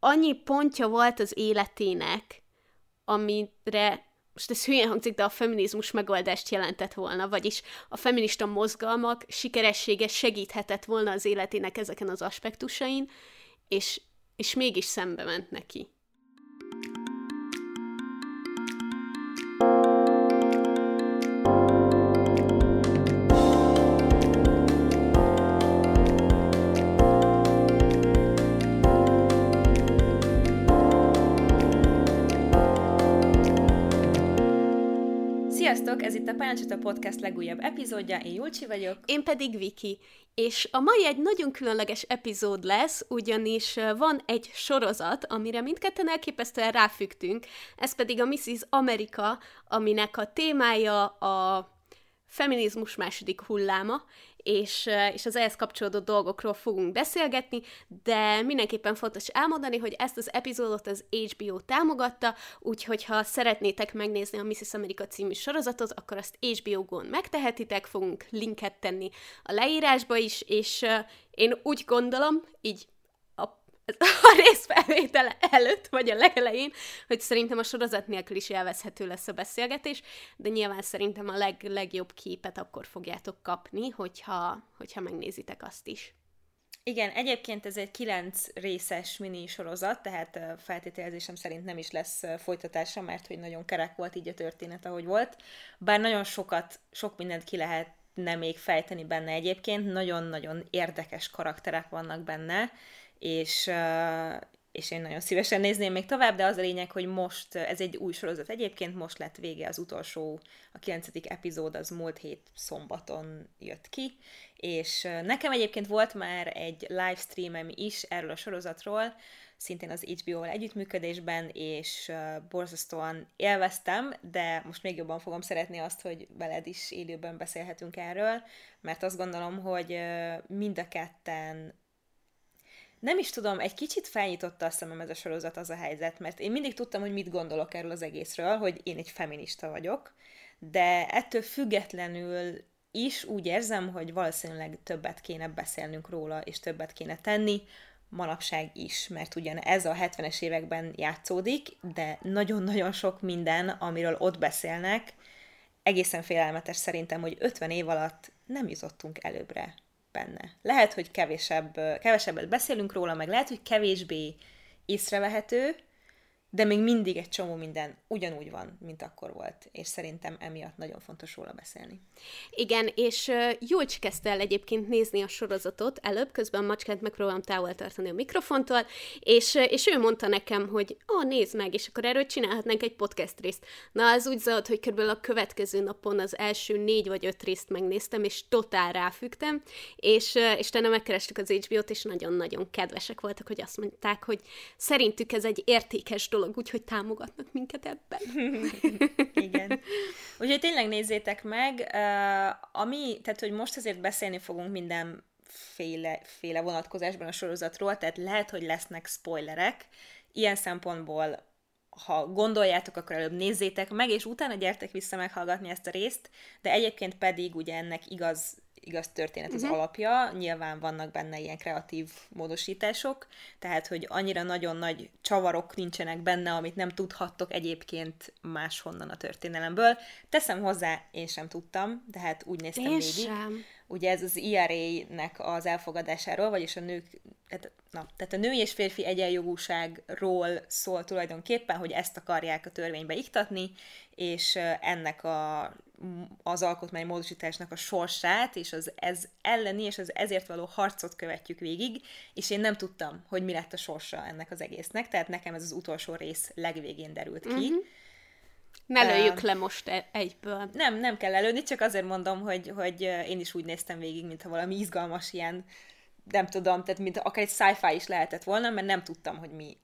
annyi pontja volt az életének, amire, most ez hülyen hangzik, de a feminizmus megoldást jelentett volna, vagyis a feminista mozgalmak sikeressége segíthetett volna az életének ezeken az aspektusain, és mégis szembe ment neki. Sziasztok, ez itt a Pancsított a Podcast legújabb epizódja, én Julcsi vagyok. Én pedig Viki, és a mai egy nagyon különleges epizód lesz, ugyanis van egy sorozat, amire mindketten elképesztően ráfüggtünk, ez pedig a Mrs. America, aminek a témája a feminizmus második hulláma, és az ehhez kapcsolódó dolgokról fogunk beszélgetni, de mindenképpen fontos elmondani, hogy ezt az epizódot az HBO támogatta, úgyhogy ha szeretnétek megnézni a Mrs. America című sorozatot, akkor azt HBO-gon megtehetitek, fogunk linket tenni a leírásba is, és én úgy gondolom, így a részfelvétele előtt, vagy a legelején, hogy szerintem a sorozat nélkül is élvezhető lesz a beszélgetés, de nyilván szerintem a legjobb képet akkor fogjátok kapni, hogyha megnézitek azt is. Igen, egyébként ez egy 9 részes mini sorozat, tehát feltételezésem szerint nem is lesz folytatása, mert hogy nagyon kerek volt így a történet, ahogy volt. Bár nagyon sok mindent ki lehetne még fejteni benne egyébként, nagyon-nagyon érdekes karakterek vannak benne, és én nagyon szívesen nézném még tovább, de az a lényeg, hogy most, ez egy új sorozat egyébként, most lett vége az utolsó, a 9. epizód az múlt hét szombaton jött ki, és nekem egyébként volt már egy livestreamem is erről a sorozatról, szintén az HBO-val együttműködésben, és borzasztóan élveztem, de most még jobban fogom szeretni azt, hogy veled is élőben beszélhetünk erről, mert azt gondolom, hogy mind a ketten nem is tudom, egy kicsit felnyitotta a szemem ez a sorozat, az a helyzet, mert én mindig tudtam, hogy mit gondolok erről az egészről, hogy én egy feminista vagyok, de ettől függetlenül is úgy érzem, hogy valószínűleg többet kéne beszélnünk róla, és többet kéne tenni, manapság is, mert ugyan ez a 70-es években játszódik, de nagyon-nagyon sok minden, amiről ott beszélnek, egészen félelmetes szerintem, hogy 50 év alatt nem jutottunk előbbre benne. Lehet, hogy kevesebbet beszélünk róla, meg lehet, hogy kevésbé észrevehető, de még mindig egy csomó minden ugyanúgy van, mint akkor volt, és szerintem emiatt nagyon fontos róla beszélni. Igen, és Julcs kezdte el egyébként nézni a sorozatot előbb, közben a macskát megpróbálom távol tartani a mikrofontól, és ő mondta nekem, hogy nézd meg, és akkor erről csinálhatnánk egy podcast részt. Na, az úgy zajlott, hogy körülbelül a következő napon az első 4 vagy 5 részt megnéztem, és totál ráfügtem, és tenne megkerestük az HBO-t, és nagyon-nagyon kedvesek voltak, hogy azt mondták, hogy szerintük ez egy értékes úgyhogy támogatnak minket ebben. Igen. Úgyhogy tényleg nézzétek meg, tehát hogy most azért beszélni fogunk mindenféle vonatkozásban a sorozatról, tehát lehet, hogy lesznek spoilerek. Ilyen szempontból, ha gondoljátok, akkor előbb nézzétek meg, és utána gyertek vissza meghallgatni ezt a részt, de egyébként pedig ugye ennek igaz történet az alapja, nyilván vannak benne ilyen kreatív módosítások, tehát, hogy annyira nagyon nagy csavarok nincsenek benne, amit nem tudhattok egyébként máshonnan a történelemből. Teszem hozzá, én sem tudtam, de hát úgy néztem én végig. Sem. Ugye ez az IRA-nek az elfogadásáról, vagyis a nők, tehát a női és férfi egyenjogúságról szól tulajdonképpen, hogy ezt akarják a törvénybe iktatni, és ennek az alkotmánymódosításnak a sorsát, és az ez elleni, és az ezért való harcot követjük végig, és én nem tudtam, hogy mi lett a sorsa ennek az egésznek, tehát nekem ez az utolsó rész legvégén derült ki. Mm-hmm. Ne lőjük le most egyből. Nem kell lelőni, csak azért mondom, hogy én is úgy néztem végig, mintha valami izgalmas ilyen, nem tudom, tehát mint akár egy sci-fi is lehetett volna, mert nem tudtam, hogy mi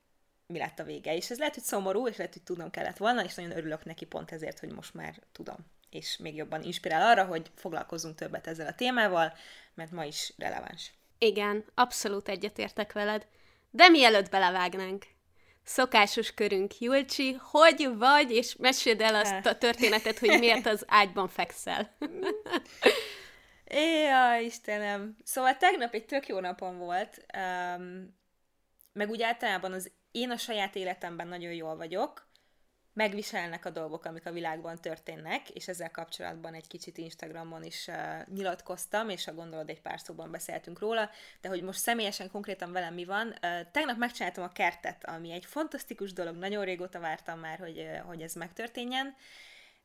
lett a vége. És ez lehet, hogy szomorú, és lehet, hogy tudnom kellett volna, és nagyon örülök neki pont ezért, hogy most már tudom. És még jobban inspirál arra, hogy foglalkozzunk többet ezzel a témával, mert ma is releváns. Igen, abszolút egyetértek veled. De mielőtt belevágnánk, szokásos körünk, Julcsi, hogy vagy, és meséld el azt a történetet, hogy miért az ágyban fekszel. Jaj, Istenem! Szóval tegnap egy tök jó napom volt, meg úgy általában az én a saját életemben nagyon jól vagyok, megviselnek a dolgok, amik a világban történnek, és ezzel kapcsolatban egy kicsit Instagramon is nyilatkoztam, és a gondolod egy pár szóban beszéltünk róla, de hogy most személyesen, konkrétan velem mi van. Tegnap megcsináltam a kertet, ami egy fantasztikus dolog, nagyon régóta vártam már, hogy ez megtörténjen,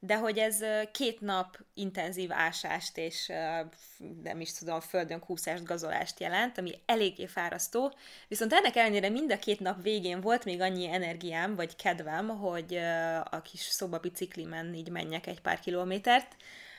de hogy ez 2 nap intenzív ásást és nem is tudom, földön kúszást, gazolást jelent, ami eléggé fárasztó, viszont ennek ellenére mind a 2 nap végén volt még annyi energiám, vagy kedvem, hogy a kis szobabiciklimen így menjek egy pár kilométert,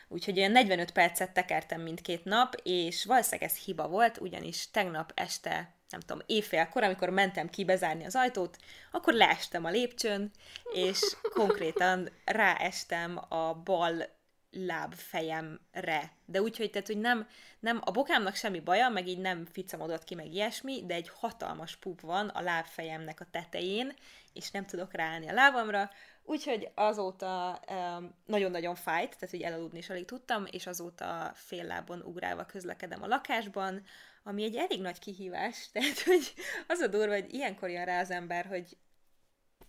úgyhogy olyan 45 percet tekertem mindkét nap, és valószínűleg ez hiba volt, ugyanis tegnap este, nem tudom, éjfélkor, amikor mentem ki bezárni az ajtót, akkor leestem a lépcsőn, és konkrétan ráestem a bal lábfejemre. De úgyhogy, tehát, hogy nem a bokámnak semmi baja, meg így nem ficamodott ki, meg ilyesmi, de egy hatalmas pup van a lábfejemnek a tetején, és nem tudok ráállni a lábamra, úgyhogy azóta nagyon-nagyon fájt, tehát hogy elaludni is alig tudtam, és azóta fél lábon ugrálva közlekedem a lakásban, ami egy elég nagy kihívás, tehát hogy az a durva, hogy ilyenkor jön rá az ember, hogy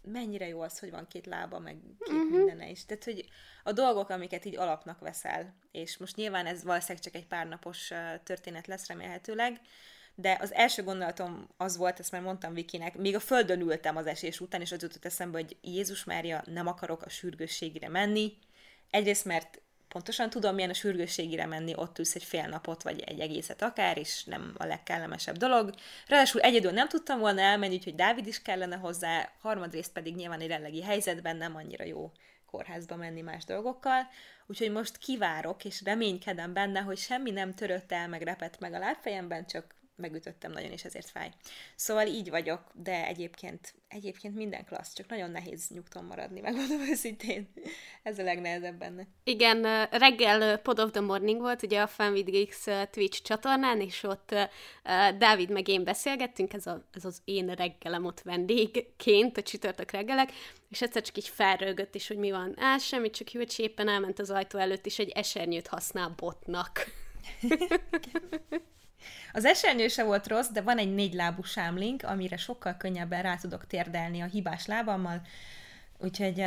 mennyire jó az, hogy van 2 lába, meg 2 mindene is. Tehát, hogy a dolgok, amiket így alapnak veszel, és most nyilván ez valószínűleg csak egy párnapos történet lesz remélhetőleg, de az első gondolatom az volt, ezt már mondtam Vikinek, még a földön ültem az esés után, és az jutott eszembe, hogy Jézus Mária, nem akarok a sürgősségire menni. Egyrészt, mert pontosan tudom, milyen a sürgősségire menni, ott ülsz egy fél napot, vagy egy egészet akár, és nem a legkellemesebb dolog. Ráadásul egyedül nem tudtam volna elmenni, úgyhogy Dávid is kellene hozzá, harmadrészt pedig nyilván egy jelenlegi helyzetben nem annyira jó kórházba menni más dolgokkal, úgyhogy most kivárok, és reménykedem benne, hogy semmi nem törött el, meg repett meg a lábfejemben, csak megütöttem nagyon, és ezért fáj. Szóval így vagyok, de egyébként minden klassz, csak nagyon nehéz nyugton maradni, megmondom őszintén. Ez a legnehezebb benne. Igen, reggel Pod of the Morning volt, ugye a FanVidgix Twitch csatornán, és ott Dávid meg én beszélgettünk, ez az én reggelem ott vendégként, a csütörtök reggelek, és egyszer csak így felrögött is, hogy mi van. Semmit, csak hűt, éppen elment az ajtó előtt, és egy esernyőt használ botnak. Az esernyő se volt rossz, de van egy 4 lábú sámlink, amire sokkal könnyebben rá tudok térdelni a hibás lábammal, úgyhogy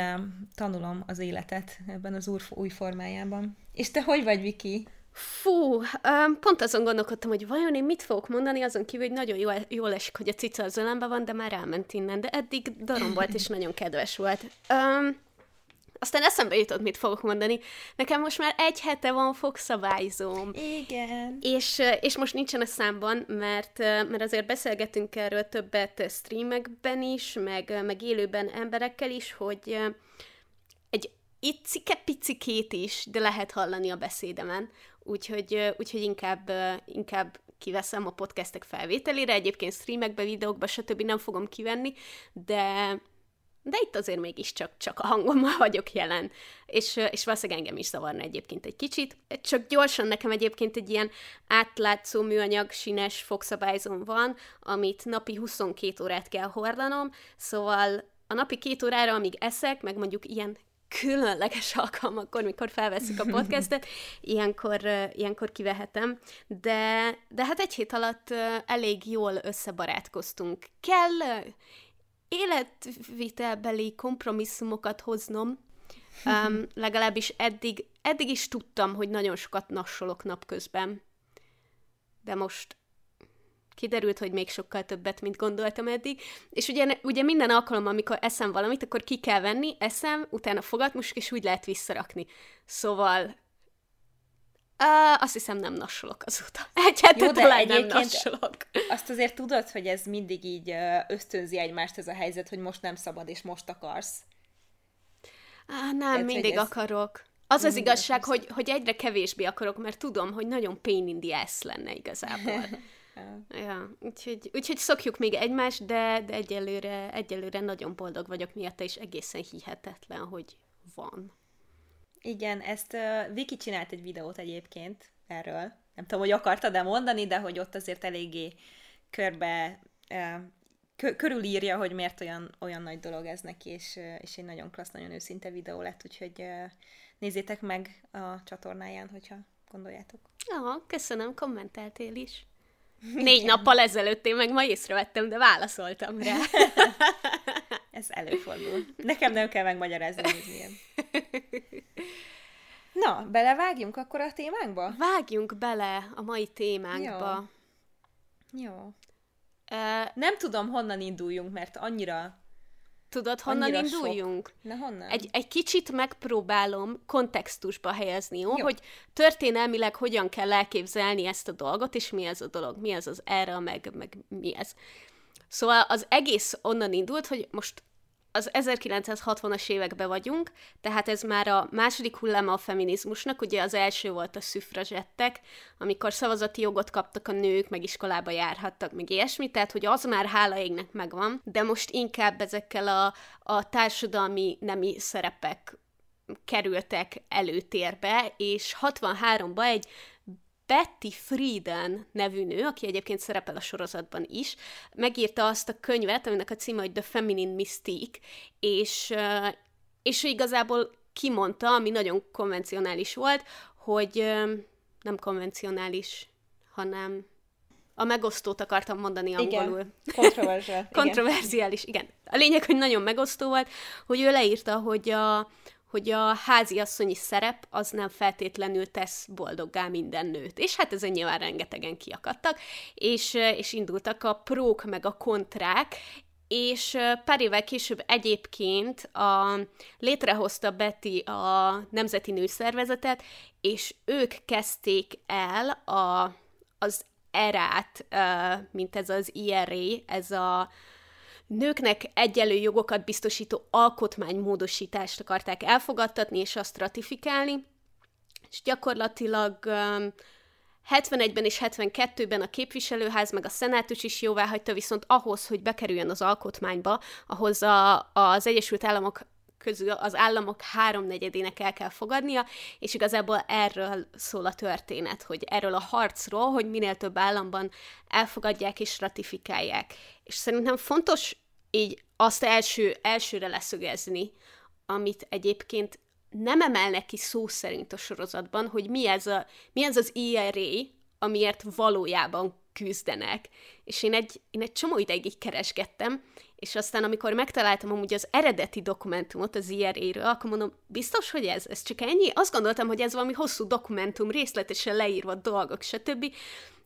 tanulom az életet ebben az új formájában. És te hogy vagy, Viki? Fú, pont azon gondolkodtam, hogy vajon én mit fogok mondani, azon kívül, hogy nagyon jól esik, hogy a cica az ölemben van, de már elment innen, de eddig darombolt és nagyon kedves volt. Aztán eszembe jutott, mit fogok mondani. Nekem most már 1 hete van fogszabályzóm. Igen. És most nincsen a számban, mert azért beszélgetünk erről többet streamekben is, meg élőben emberekkel is, hogy egy icike-picikét is, de lehet hallani a beszédemen. Úgyhogy inkább kiveszem a podcastek felvételére. Egyébként streamekbe, videókba, stb. Nem fogom kivenni, de itt azért mégiscsak csak a hangommal vagyok jelen, és valószínűleg engem is zavarna egyébként egy kicsit. Csak gyorsan nekem egyébként egy ilyen átlátszó műanyag sínes fogszabályzom van, amit napi 22 órát kell hordanom, szóval a napi 2 órára, amíg eszek, meg mondjuk ilyen különleges alkalmakkor, mikor felveszük a podcastet, ilyenkor kivehetem, de hát 1 hét alatt elég jól összebarátkoztunk. Kell életvitelbeli kompromisszumokat hoznom, legalábbis eddig is tudtam, hogy nagyon sokat nassolok napközben, de most kiderült, hogy még sokkal többet, mint gondoltam eddig, és ugye minden alkalommal, amikor eszem valamit, akkor ki kell venni, eszem, utána fogatmosok, és úgy lehet visszarakni. Szóval azt hiszem, nem nassolok azóta. Egyáltalán nem nassolok. Azt azért tudod, hogy ez mindig így ösztönzi egymást ez a helyzet, hogy most nem szabad, és most akarsz? Nem, tehát, mindig akarok. Az az igazság, hogy egyre kevésbé akarok, mert tudom, hogy nagyon pain in the ass lenne igazából. Ja, úgyhogy szokjuk még egymást, de egyelőre nagyon boldog vagyok miatta, és egészen hihetetlen, hogy van. Igen, ezt Viki csinált egy videót egyébként erről. Nem tudom, hogy akartad-e mondani, de hogy ott azért eléggé körülírja, hogy miért olyan nagy dolog ez neki, és egy nagyon klassz, nagyon őszinte videó lett, úgyhogy nézzétek meg a csatornáján, hogyha gondoljátok. Aha, köszönöm, kommenteltél is. 4 nappal ezelőtt én meg ma észrevettem, de válaszoltam rá. ez előfordul. Nekem nem kell megmagyarázni, hogy milyen. Na, belevágjunk akkor a témánkba? Vágjunk bele a mai témánkba. Jó. Jó. Nem tudom, honnan induljunk, mert annyira... Tudod, honnan induljunk? Sok. Na, honnan? Egy kicsit megpróbálom kontextusba helyezni, jó? Hogy történelmileg hogyan kell elképzelni ezt a dolgot, és mi ez a dolog, mi ez az erre, meg mi ez. Szóval az egész onnan indult, hogy most az 1960-as években vagyunk, tehát ez már a második hulláma a feminizmusnak, ugye az első volt a szüfrazsettek, amikor szavazati jogot kaptak a nők, meg iskolába járhattak, meg ilyesmi, tehát hogy az már hála égnek megvan, de most inkább ezekkel a társadalmi nemi szerepek kerültek előtérbe, és 63-ban egy Betty Friedan nevű nő, aki egyébként szerepel a sorozatban is, megírta azt a könyvet, aminek a címe, hogy The Feminine Mystique, és igazából kimondta, ami nagyon konvencionális volt, hogy nem konvencionális, hanem a megosztót akartam mondani angolul. Igen, kontroverziális. Kontroverziális, igen. A lényeg, hogy nagyon megosztó volt, hogy ő leírta, hogy a háziasszonyi szerep az nem feltétlenül tesz boldoggá minden nőt. És hát ezen nyilván rengetegen kiakadtak, és indultak a prók meg a kontrák, és pár évvel később egyébként létrehozta Betty a Nemzeti Nőszervezetet, és ők kezdték el az erát, mint ez az IRA, ez a nőknek egyenlő jogokat biztosító alkotmánymódosítást akarták elfogadtatni és azt ratifikálni, és gyakorlatilag 71-ben és 72-ben a képviselőház meg a szenátus is jóváhagyta, viszont ahhoz, hogy bekerüljön az alkotmányba, ahhoz az Egyesült Államok közül az államok 3/4-ének el kell fogadnia, és igazából erről szól a történet, hogy erről a harcról, hogy minél több államban elfogadják és ratifikálják. És szerintem fontos így azt elsőre leszögezni, amit egyébként nem emelnek ki szó szerint a sorozatban, hogy mi ez az IRA, amiért valójában küzdenek. És én egy csomó ideig keresgettem, és aztán, amikor megtaláltam amúgy az eredeti dokumentumot az IRA-ről, akkor mondom, biztos, hogy ez csak ennyi? Azt gondoltam, hogy ez valami hosszú dokumentum, részletesen leírva dolgok, stb.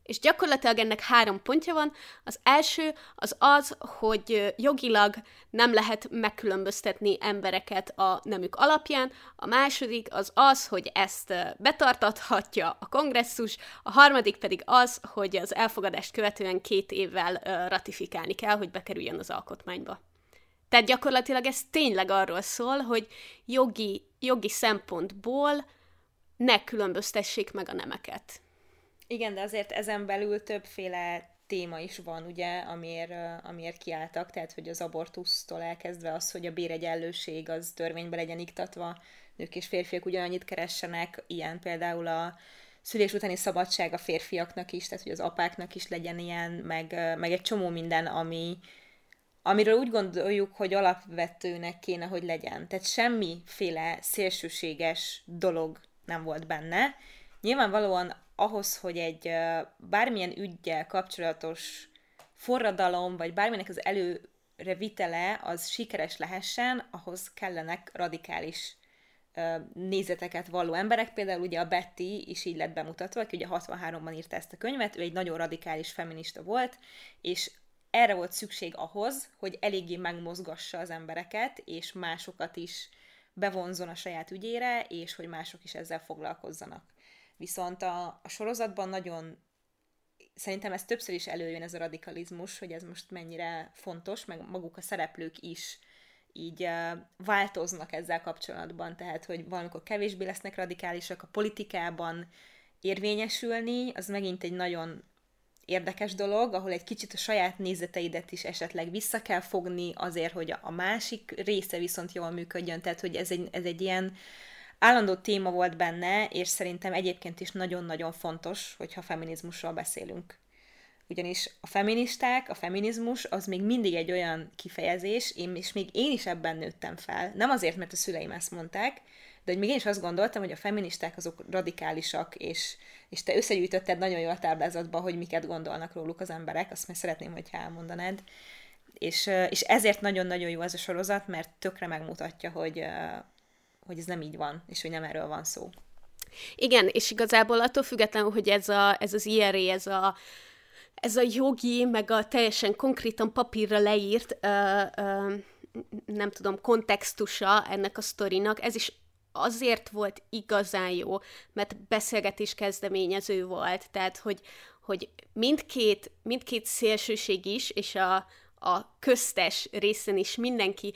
És gyakorlatilag ennek 3 pontja van. Az első az, hogy jogilag nem lehet megkülönböztetni embereket a nemük alapján. A második az, hogy ezt betartathatja a kongresszus. A harmadik pedig az, hogy az elfogadást követően 2 évvel ratifikálni kell, hogy bekerüljön az alkotmányba. Tehát gyakorlatilag ez tényleg arról szól, hogy jogi szempontból ne különböztessék meg a nemeket. Igen, de azért ezen belül többféle téma is van, ugye, amiért kiálltak, tehát, hogy az abortusztól elkezdve az, hogy a béregyenlőség az törvénybe legyen iktatva, nők és férfiak ugyanannyit keressenek, ilyen például a szülés utáni szabadság a férfiaknak is, tehát, hogy az apáknak is legyen ilyen, meg egy csomó minden, amiről úgy gondoljuk, hogy alapvetőnek kéne, hogy legyen. Tehát semmiféle szélsőséges dolog nem volt benne. Nyilvánvalóan ahhoz, hogy egy bármilyen üggyel kapcsolatos forradalom, vagy bármilyenek az előrevitele, az sikeres lehessen, ahhoz kellenek radikális nézeteket valló emberek. Például ugye a Betty is így lett bemutatva, aki ugye 63-ban írta ezt a könyvet, ő egy nagyon radikális feminista volt, és erre volt szükség ahhoz, hogy eléggé megmozgassa az embereket, és másokat is bevonzon a saját ügyére, és hogy mások is ezzel foglalkozzanak. Viszont a sorozatban nagyon, szerintem ez többször is előjön, ez a radikalizmus, hogy ez most mennyire fontos, meg maguk a szereplők is így változnak ezzel kapcsolatban. Tehát, hogy valamikor kevésbé lesznek radikálisak, a politikában érvényesülni, az megint egy nagyon érdekes dolog, ahol egy kicsit a saját nézeteidet is esetleg vissza kell fogni azért, hogy a másik része viszont jól működjön. Tehát, hogy ez egy ilyen állandó téma volt benne, és szerintem egyébként is nagyon-nagyon fontos, hogyha feminizmusról beszélünk. Ugyanis a feministák, a feminizmus, az még mindig egy olyan kifejezés, és még én is ebben nőttem fel. Nem azért, mert a szüleim ezt mondták, de hogy még én is azt gondoltam, hogy a feministák azok radikálisak, és te összegyűjtötted nagyon jól a táblázatba, hogy miket gondolnak róluk az emberek, azt már szeretném, hogyha elmondanád. És ezért nagyon-nagyon jó ez a sorozat, mert tökre megmutatja, hogy ez nem így van, és hogy nem erről van szó. Igen, és igazából attól függetlenül, hogy ez az IRA, ez a jogi, meg a teljesen konkrétan papírra leírt, nem tudom, kontextusa ennek a sztorinak, ez is azért volt igazán jó, mert beszélgetés kezdeményező volt, tehát hogy mindkét szélsőség is, és a köztes részen is mindenki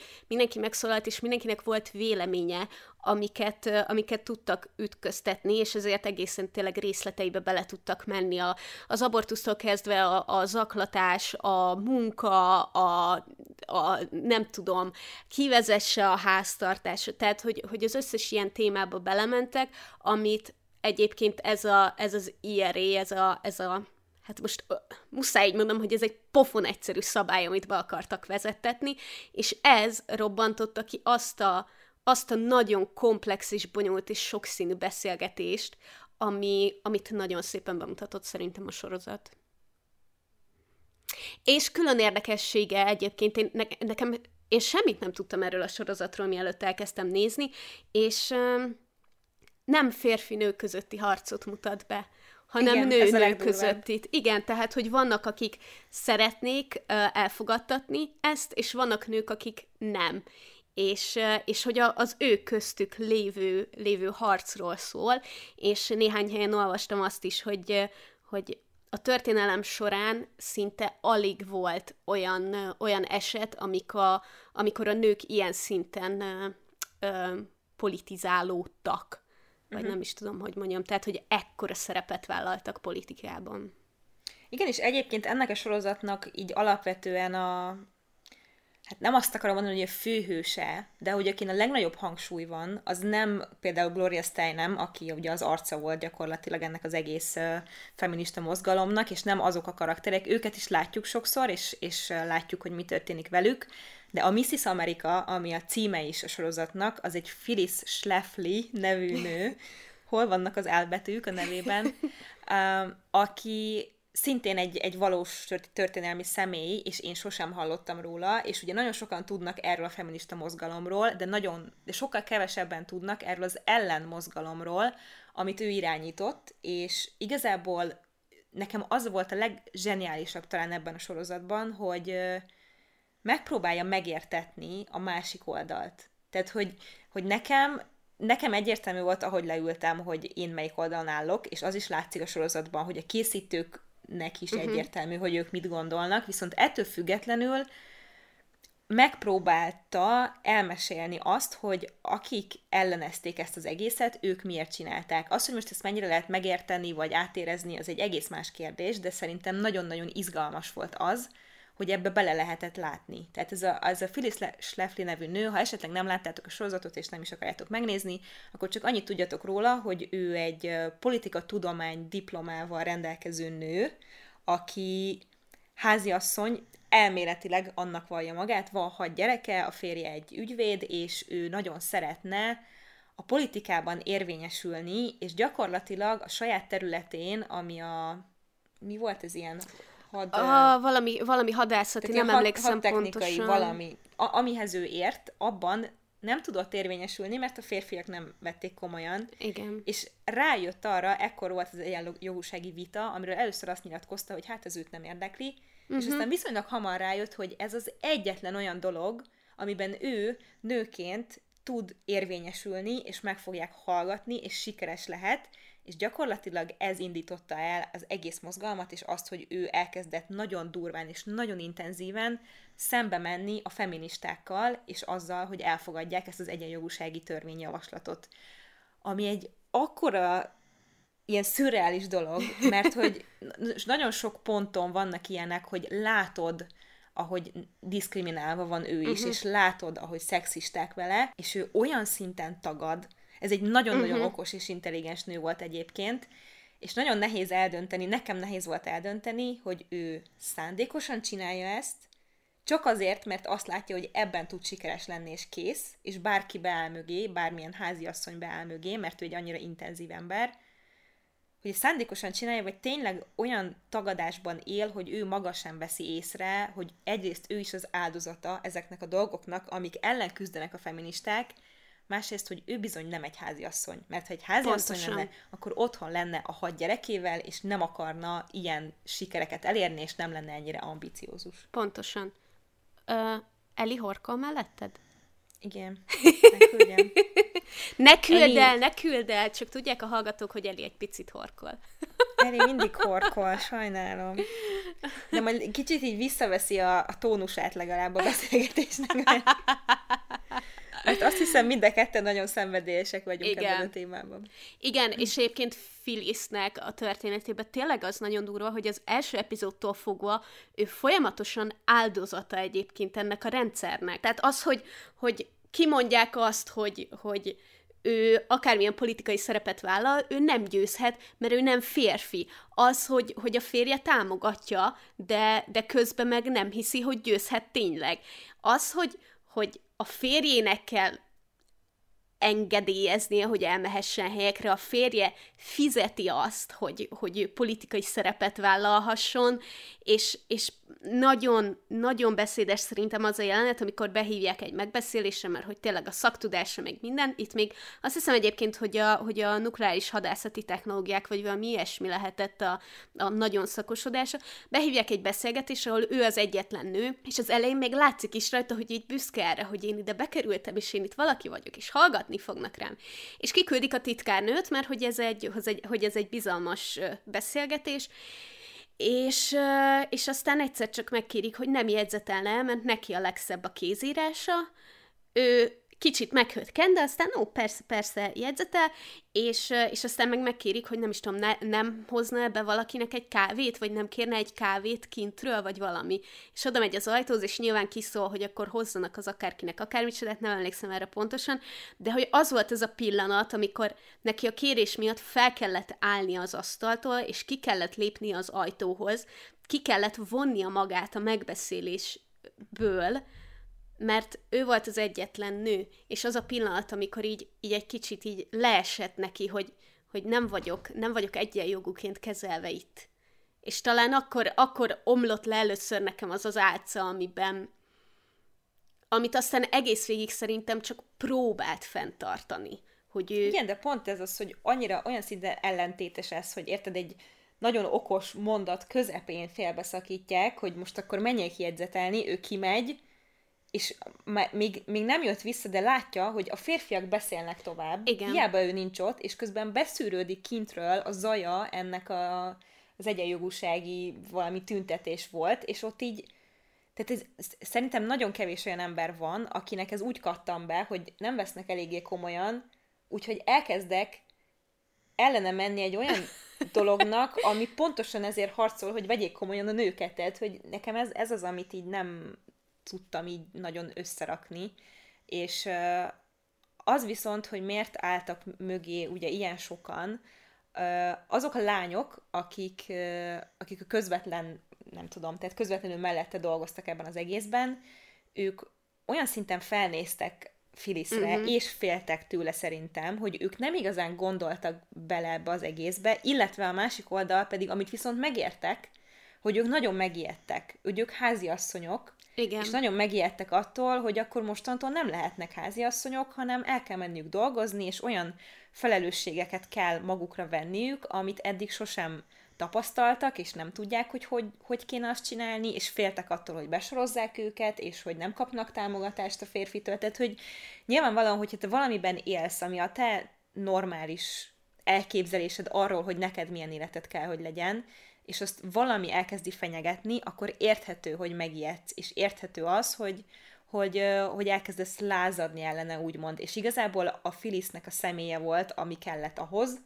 megszólalt, és mindenkinek volt véleménye, amiket tudtak ütköztetni, és ezért egészen tényleg részleteibe bele tudtak menni. Az abortusztól kezdve a zaklatás, a munka, a nem tudom, kivezesse a háztartás, tehát hogy az összes ilyen témába belementek, amit egyébként ez az IRA, ez a hát most muszáj így mondom, hogy ez egy pofon egyszerű szabály, amit be akartak vezettetni, és ez robbantotta ki azt a nagyon komplex és bonyolult és sokszínű beszélgetést, amit nagyon szépen bemutatott szerintem a sorozat. És külön érdekessége egyébként, én semmit nem tudtam erről a sorozatról, mielőtt elkezdtem nézni, és nem férfi-nő közötti harcot mutat be, hanem nő-nő közöttit. Igen, tehát, hogy vannak, akik szeretnék elfogadtatni ezt, és vannak nők, akik nem. És hogy az ő köztük lévő harcról szól, és néhány helyen olvastam azt is, hogy a történelem során szinte alig volt olyan eset, amikor a nők ilyen szinten politizálódtak. Vagy nem is tudom, hogy mondjam, tehát, hogy ekkora szerepet vállaltak politikában. Igen, és egyébként ennek a sorozatnak így alapvetően hát nem azt akarom mondani, hogy a főhőse, de hogy akin a legnagyobb hangsúly van, az nem például Gloria Steinem, aki ugye az arca volt gyakorlatilag ennek az egész feminista mozgalomnak, és nem azok a karakterek, őket is látjuk sokszor, és látjuk, hogy mi történik velük, de a Mrs. America, ami a címe is a sorozatnak, az egy Phyllis Schlafly nevű nő, hol vannak az álbetűk a nevében, aki szintén egy valós történelmi személy, és én sosem hallottam róla, és ugye nagyon sokan tudnak erről a feminista mozgalomról, de sokkal kevesebben tudnak erről az ellenmozgalomról, amit ő irányított, és igazából nekem az volt a leggeniálisabb talán ebben a sorozatban, hogy megpróbálja megértetni a másik oldalt. Tehát, hogy nekem egyértelmű volt, ahogy leültem, hogy én melyik oldalon állok, és az is látszik a sorozatban, hogy a készítőknek is egyértelmű, hogy ők mit gondolnak, viszont ettől függetlenül megpróbálta elmesélni azt, hogy akik ellenezték ezt az egészet, ők miért csinálták. Az, hogy most ezt mennyire lehet megérteni, vagy átérezni, az egy egész más kérdés, de szerintem nagyon-nagyon izgalmas volt az, hogy ebbe bele lehetett látni. Tehát ez a Phyllis Schlafly nevű nő, ha esetleg nem láttátok a sorozatot, és nem is akarjátok megnézni, akkor csak annyit tudjatok róla, hogy ő egy politikatudomány diplomával rendelkező nő, aki háziasszony, elméletileg annak vallja magát, van 6 gyereke, a férje egy ügyvéd, és ő nagyon szeretne a politikában érvényesülni, és gyakorlatilag a saját területén, ami mi volt ez ilyen... valami hadászati, nem emlékszem pontosan. Valami, amihez ő ért, abban nem tudott érvényesülni, mert a férfiak nem vették komolyan. Igen. És rájött arra, ekkor volt az egyenjogúsági vita, amiről először azt nyilatkozta, hogy hát ez őt nem érdekli, és aztán viszonylag hamar rájött, hogy ez az egyetlen olyan dolog, amiben ő nőként tud érvényesülni, és meg fogják hallgatni, és sikeres lehet, és gyakorlatilag ez indította el az egész mozgalmat, és azt, hogy ő elkezdett nagyon durván és nagyon intenzíven szembe menni a feministákkal, és azzal, hogy elfogadják ezt az egyenjogúsági törvényjavaslatot. Ami egy akkora ilyen szürreális dolog, mert hogy nagyon sok ponton vannak ilyenek, hogy látod, ahogy diszkriminálva van ő is, és látod, ahogy szexisták vele, és ő olyan szinten tagad. Ez egy nagyon-nagyon okos és intelligens nő volt egyébként, és nagyon nehéz eldönteni, nekem nehéz volt eldönteni, hogy ő szándékosan csinálja ezt, csak azért, mert azt látja, hogy ebben tud sikeres lenni, és kész, és bárki beáll mögé, bármilyen háziasszony beáll mögé, mert ő egy annyira intenzív ember, hogy szándékosan csinálja, vagy tényleg olyan tagadásban él, hogy ő maga sem veszi észre, hogy egyrészt ő is az áldozata ezeknek a dolgoknak, amik ellen küzdenek a feministák, másrészt, hogy ő bizony nem egy háziasszony. Mert ha egy háziasszony lenne, akkor otthon lenne a 6 gyerekével, és nem akarna ilyen sikereket elérni, és nem lenne ennyire ambiciózus. Pontosan. Eli horkol melletted? Igen. Ne küld el, csak tudják a hallgatók, hogy Eli egy picit horkol. Eli mindig horkol, sajnálom. De majd kicsit így visszaveszi a tónusát legalább a beszélgetésnek. Mert azt hiszem, mind a ketten nagyon szenvedélyesek vagyunk ebben a témában. Igen, és egyébként Phyllisnek a történetében tényleg az nagyon durva, hogy az első epizódtól fogva ő folyamatosan áldozata egyébként ennek a rendszernek. Tehát az, hogy kimondják azt, hogy ő akármilyen politikai szerepet vállal, ő nem győzhet, mert ő nem férfi. Az, hogy a férje támogatja, de közben meg nem hiszi, hogy győzhet tényleg. Az, hogy a férjének kell engedélyeznie, hogy elmehessen helyekre, a férje fizeti azt, hogy politikai szerepet vállalhasson, és nagyon, nagyon beszédes szerintem az a jelenet, amikor behívják egy megbeszélésre, mert hogy tényleg a szaktudása meg minden, itt még azt hiszem egyébként, hogy a nukleáris hadászati technológiák, vagy valami ilyesmi lehetett a nagyon szakosodása, behívják egy beszélgetésre, ahol ő az egyetlen nő, és az elején még látszik is rajta, hogy így büszke erre, hogy én ide bekerültem, és én itt valaki vagyok, és hallgatni fognak rám. És kiküldik a titkárnőt, mert hogy ez egy bizalmas beszélgetés, és aztán egyszer csak megkérik, hogy nem jegyzetelne el, mert neki a legszebb a kézírása, ő kicsit meghökkent, de aztán persze jegyzetel, és aztán meg megkérik, hogy nem is tudom, nem hozna be valakinek egy kávét, vagy nem kérne egy kávét kintről, vagy valami. És oda megy az ajtóhoz, és nyilván kiszól, hogy akkor hozzanak az akárkinek akármicsodát, nem emlékszem erre pontosan, de hogy az volt ez a pillanat, amikor neki a kérés miatt fel kellett állnia az asztaltól, és ki kellett lépnie az ajtóhoz, ki kellett vonnia magát a megbeszélésből, mert ő volt az egyetlen nő, és az a pillanat, amikor így egy kicsit így leesett neki, hogy nem vagyok egyenjogúként kezelve itt. És talán akkor omlott le először nekem az álca, amit aztán egész végig szerintem csak próbált fenntartani. Hogy ő... Igen, de pont ez az, hogy annyira olyan szinte ellentétes ez, hogy érted, egy nagyon okos mondat közepén félbeszakítják, hogy most akkor menjék jegyzetelni, ő kimegy, és még nem jött vissza, de látja, hogy a férfiak beszélnek tovább, igen. Hiába ő nincs ott, és közben beszűrődik kintről a zaja ennek az egyenjogúsági valami tüntetés volt, és ott így, tehát ez, szerintem nagyon kevés olyan ember van, akinek ez úgy kattan be, hogy nem vesznek eléggé komolyan, úgyhogy elkezdek ellene menni egy olyan dolognak, ami pontosan ezért harcol, hogy vegyék komolyan a nőket, tehát, hogy nekem ez az, amit így nem... tudtam így nagyon összerakni, és az viszont, hogy miért álltak mögé ugye ilyen sokan, azok a lányok, akik a közvetlen, nem tudom, tehát közvetlenül mellette dolgoztak ebben az egészben, ők olyan szinten felnéztek Phyllisre, uh-huh. és féltek tőle szerintem, hogy ők nem igazán gondoltak bele ebbe az egészbe, illetve a másik oldal pedig, amit viszont megértek, hogy ők nagyon megijedtek, hogy ők háziasszonyok, igen. És nagyon megijedtek attól, hogy akkor mostantól nem lehetnek háziasszonyok, hanem el kell menniük dolgozni, és olyan felelősségeket kell magukra venniük, amit eddig sosem tapasztaltak, és nem tudják, hogy kéne azt csinálni, és féltek attól, hogy besorozzák őket, és hogy nem kapnak támogatást a férfitől. Tehát, hogy nyilvánvalóan, hogyha te valamiben élsz, ami a te normális elképzelésed arról, hogy neked milyen életed kell, hogy legyen, és azt valami elkezdi fenyegetni, akkor érthető, hogy megijedsz, és érthető az, hogy elkezdesz lázadni ellene, úgymond. És igazából a Phyllisnek a személye volt, ami kellett ahhoz,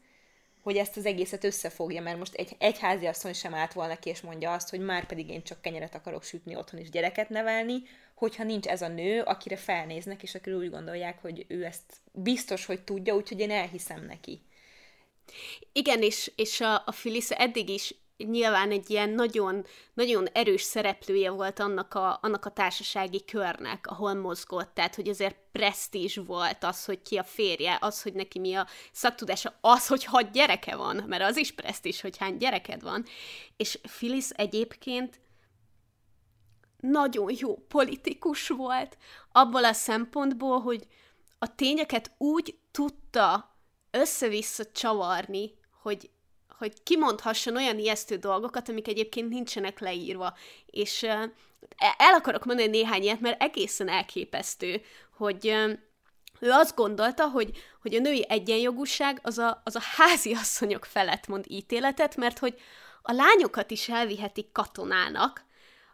hogy ezt az egészet összefogja, mert most egy háziasszony sem állt volna ki, és mondja azt, hogy már pedig én csak kenyeret akarok sütni otthon és gyereket nevelni, hogyha nincs ez a nő, akire felnéznek, és akire úgy gondolják, hogy ő ezt biztos, hogy tudja, úgyhogy én elhiszem neki. Igen, és a Phyllis eddig is nyilván egy ilyen nagyon, nagyon erős szereplője volt annak a társasági körnek, ahol mozgott, tehát hogy azért presztízs volt az, hogy ki a férje, az, hogy neki mi a szaktudása, az, hogy 6 gyereke van, mert az is presztízs, hogy hány gyereked van. És Phyllis egyébként nagyon jó politikus volt abból a szempontból, hogy a tényeket úgy tudta össze-vissza csavarni, hogy kimondhasson olyan ijesztő dolgokat, amik egyébként nincsenek leírva. És el akarok mondani néhány ilyet, mert egészen elképesztő, hogy ő azt gondolta, hogy a női egyenjogúság az a háziasszonyok felett mond ítéletet, mert hogy a lányokat is elvihetik katonának,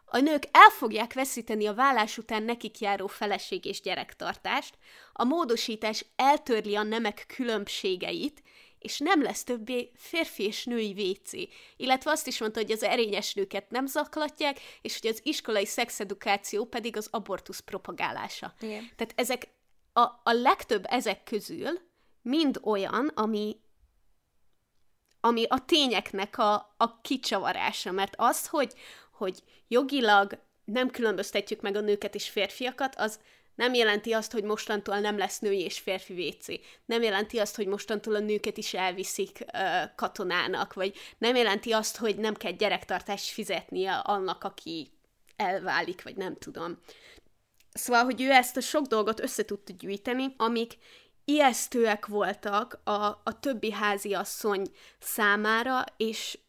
a nők el fogják veszíteni a vállás után nekik járó feleség és gyerektartást, a módosítás eltörli a nemek különbségeit, és nem lesz többé férfi és női WC. Illetve azt is mondta, hogy az erényes nőket nem zaklatják, és hogy az iskolai szexedukáció pedig az abortusz propagálása. Igen. Tehát ezek a legtöbb ezek közül mind olyan, ami a tényeknek a kicsavarása. Mert az, hogy jogilag nem különböztetjük meg a nőket és férfiakat, az nem jelenti azt, hogy mostantól nem lesz női és férfi WC. Nem jelenti azt, hogy mostantól a nőket is elviszik katonának, vagy nem jelenti azt, hogy nem kell gyerektartást fizetnie annak, aki elválik, vagy nem tudom. Szóval, hogy ő ezt a sok dolgot össze tudta gyűjteni, amik ijesztőek voltak a többi háziasszony számára,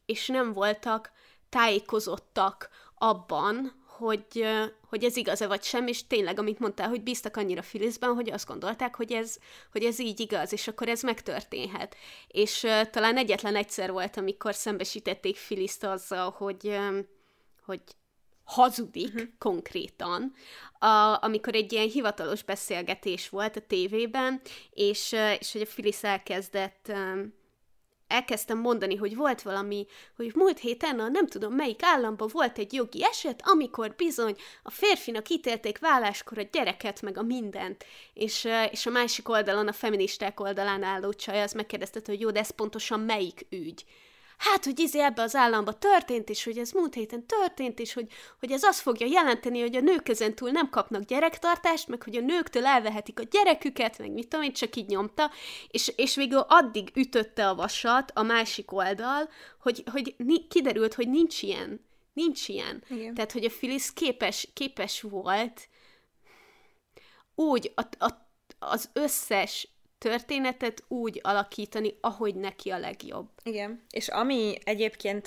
és nem voltak tájékozottak abban, hogy ez igaz-e vagy sem, és tényleg, amit mondtál, hogy bíztak annyira Phyllisben, hogy azt gondolták, hogy ez így igaz, és akkor ez megtörténhet. És talán egyetlen egyszer volt, amikor szembesítették Phyllis-t azzal, hogy hazudik konkrétan, amikor egy ilyen hivatalos beszélgetés volt a tévében, és hogy a Phyllis elkezdtem mondani, hogy volt valami, hogy múlt héten nem tudom melyik államban volt egy jogi eset, amikor bizony a férfinak ítélték válláskor a gyereket, meg a mindent. És a másik oldalon, a feministák oldalán álló csaj az megkérdezte, hogy jó, de ez pontosan melyik ügy? Hát, hogy ebbe az államba történt, és hogy ez múlt héten történt, és hogy ez azt fogja jelenteni, hogy a nők ezentúl nem kapnak gyerektartást, meg hogy a nőktől elvehetik a gyereküket, meg mit tudom én, csak így nyomta, és végül addig ütötte a vasat a másik oldal, hogy kiderült, hogy nincs ilyen. Nincs ilyen. Igen. Tehát, hogy a Phyllis képes volt úgy az összes történetet úgy alakítani, ahogy neki a legjobb. Igen, és ami egyébként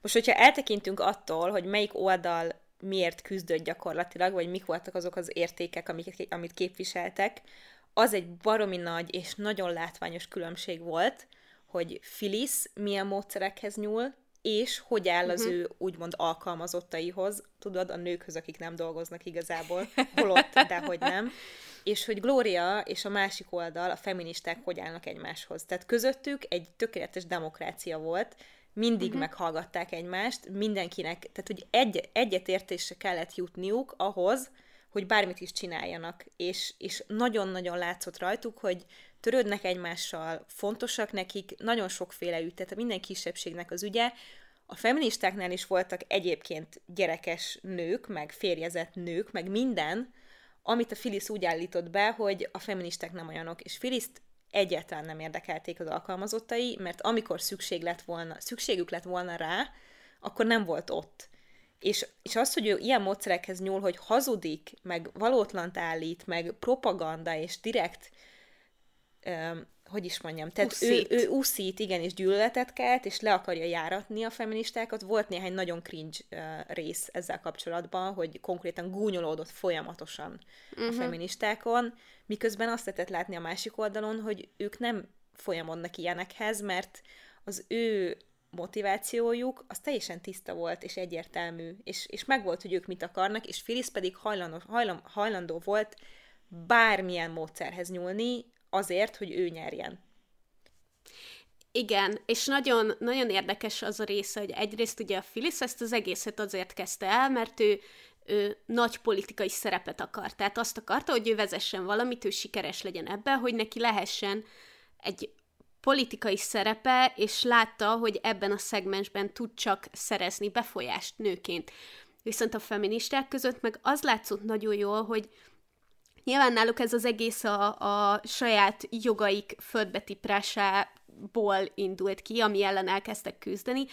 most, hogyha eltekintünk attól, hogy melyik oldal miért küzdött gyakorlatilag, vagy mik voltak azok az értékek, amit képviseltek, az egy baromi nagy és nagyon látványos különbség volt, hogy Phyllis milyen módszerekhez nyúl, és hogy áll az ő úgymond alkalmazottaihoz, tudod, a nőkhöz, akik nem dolgoznak igazából, holott, de hogy nem, és hogy Gloria és a másik oldal, a feministák hogy állnak egymáshoz. Tehát közöttük egy tökéletes demokrácia volt, mindig meghallgatták egymást, mindenkinek, tehát hogy egyetértésre kellett jutniuk ahhoz, hogy bármit is csináljanak, és nagyon-nagyon látszott rajtuk, hogy törődnek egymással, fontosak nekik, nagyon sokféle ügy, tehát minden kisebbségnek az ügye. A feministáknál is voltak egyébként gyerekes nők, meg férjezett nők, meg minden, amit a Phyllis úgy állított be, hogy a feministák nem olyanok, és Phyllis-t egyáltalán nem érdekelték az alkalmazottai, mert amikor szükségük lett volna rá, akkor nem volt ott. És az, hogy ő ilyen módszerekhez nyúl, hogy hazudik, meg valótlant állít, meg propaganda, és direkt, tehát úszít. Ő úszít, igen, és gyűlöletet kelt, és le akarja járatni a feministákat. Volt néhány nagyon cringe rész ezzel kapcsolatban, hogy konkrétan gúnyolódott folyamatosan a feministákon, miközben azt lehetett látni a másik oldalon, hogy ők nem folyamodnak ilyenekhez, mert az ő motivációjuk, az teljesen tiszta volt, és egyértelmű, és megvolt, hogy ők mit akarnak, és Phyllis pedig hajlandó volt bármilyen módszerhez nyúlni azért, hogy ő nyerjen. Igen, és nagyon, nagyon érdekes az a része, hogy egyrészt ugye a Phyllis ezt az egészet azért kezdte el, mert ő nagy politikai szerepet akart. Tehát azt akarta, hogy ő vezessen valamit, ő sikeres legyen ebben, hogy neki lehessen egy politikai szerepe, és látta, hogy ebben a szegmensben tud csak szerezni befolyást nőként. Viszont a feministák között meg az látszott nagyon jól, hogy nyilván náluk ez az egész a saját jogaik földbetiprásából indult ki, ami ellen elkezdtek küzdeni,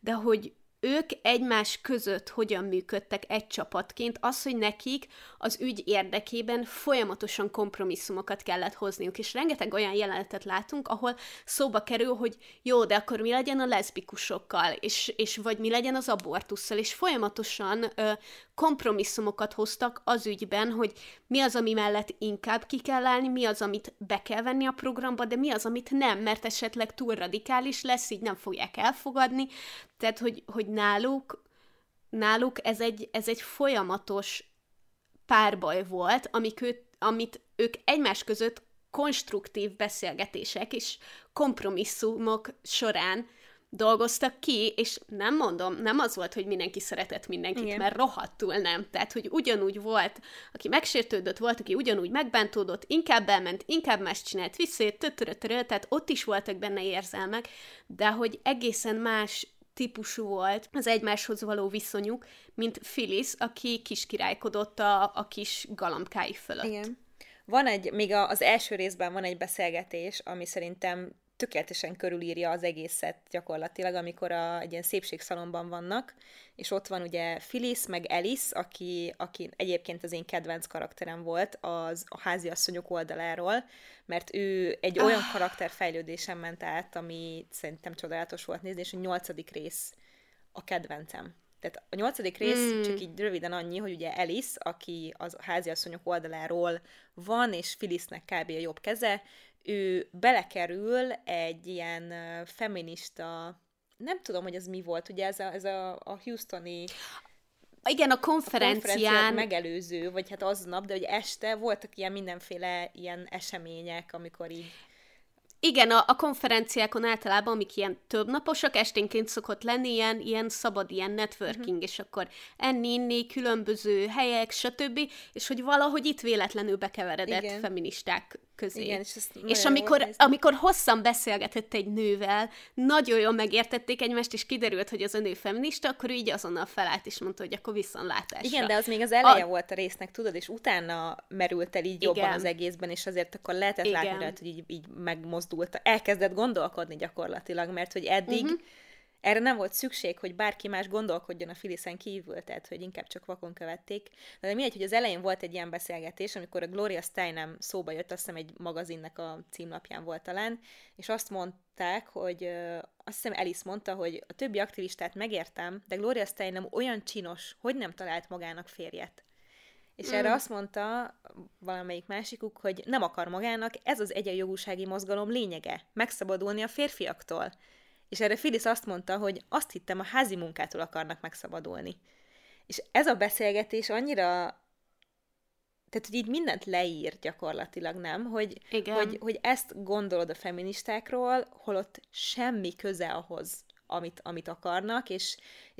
de hogy ők egymás között hogyan működtek egy csapatként, az, hogy nekik az ügy érdekében folyamatosan kompromisszumokat kellett hozniuk, és rengeteg olyan jelenetet látunk, ahol szóba kerül, hogy jó, de akkor mi legyen a leszbikusokkal, és vagy mi legyen az abortussal, és folyamatosan kompromisszumokat hoztak az ügyben, hogy mi az, ami mellett inkább ki kell állni, mi az, amit be kell venni a programba, de mi az, amit nem, mert esetleg túl radikális lesz, így nem fogják elfogadni. Tehát, hogy náluk ez egy folyamatos párbaj volt, amit ők egymás között konstruktív beszélgetések és kompromisszumok során dolgoztak ki, és nem mondom, nem az volt, hogy mindenki szeretett mindenkit, igen, mert rohadtul nem. Tehát, hogy ugyanúgy volt, aki megsértődött, volt, aki ugyanúgy megbántódott, inkább elment, inkább más csinált vissza, tehát ott is voltak benne érzelmek, de hogy egészen más típusú volt az egymáshoz való viszonyuk, mint Phyllis, aki kiskirálykodott a kis galambkái fölött. Igen. Van egy, még az első részben van egy beszélgetés, ami szerintem tökéletesen körülírja az egészet gyakorlatilag, amikor egy ilyen szépségszalonban vannak, és ott van ugye Phyllis, meg Alice, aki egyébként az én kedvenc karakterem volt a háziasszonyok oldaláról, mert ő egy olyan karakterfejlődésen ment át, ami szerintem csodálatos volt nézni, és a 8. rész a kedvencem. Tehát a 8. rész csak így röviden annyi, hogy ugye Alice, aki az háziasszonyok oldaláról van, és Phyllisnek kb. A jobb keze, ő belekerül egy ilyen feminista, nem tudom, hogy ez mi volt, ugye ez a houstoni... Igen, a konferencián megelőző, vagy hát aznap, de hogy este voltak ilyen mindenféle ilyen események, amikor így... Igen, a konferenciákon általában, amik ilyen többnaposak, esténként szokott lenni ilyen szabad, ilyen networking, és akkor enni-inni, különböző helyek, stb., és hogy valahogy itt véletlenül bekeveredett, igen, feministák közé. Igen, és amikor hosszan beszélgetett egy nővel, nagyon jól megértették egymást, és kiderült, hogy az a nő feminista, akkor így azonnal felállt, és mondta, hogy akkor viszontlátásra. Igen, de az még az eleje volt a résznek, tudod, és utána merült el így jobban az egészben, és azért akkor lehetett látni rá, hogy így megmozdult, elkezdett gondolkodni gyakorlatilag, mert hogy eddig erre nem volt szükség, hogy bárki más gondolkodjon a Phyllis-en kívül, tehát hogy inkább csak vakon követték. De mindegy, hogy az elején volt egy ilyen beszélgetés, amikor a Gloria Steinem szóba jött, azt hiszem egy magazinnek a címlapján volt talán, és azt mondták, hogy azt hiszem Alice mondta, hogy a többi aktivistát megértem, de Gloria Steinem olyan csinos, hogy nem talált magának férjet. És erre azt mondta valamelyik másikuk, hogy nem akar magának, ez az egyenjogúsági mozgalom lényege, megszabadulni a férfiaktól. És erre Phyllis azt mondta, hogy azt hittem, a házi munkától akarnak megszabadulni. És ez a beszélgetés annyira, tehát hogy így mindent leír gyakorlatilag, nem? Hogy ezt gondolod a feministákról, holott semmi köze ahhoz, amit akarnak, és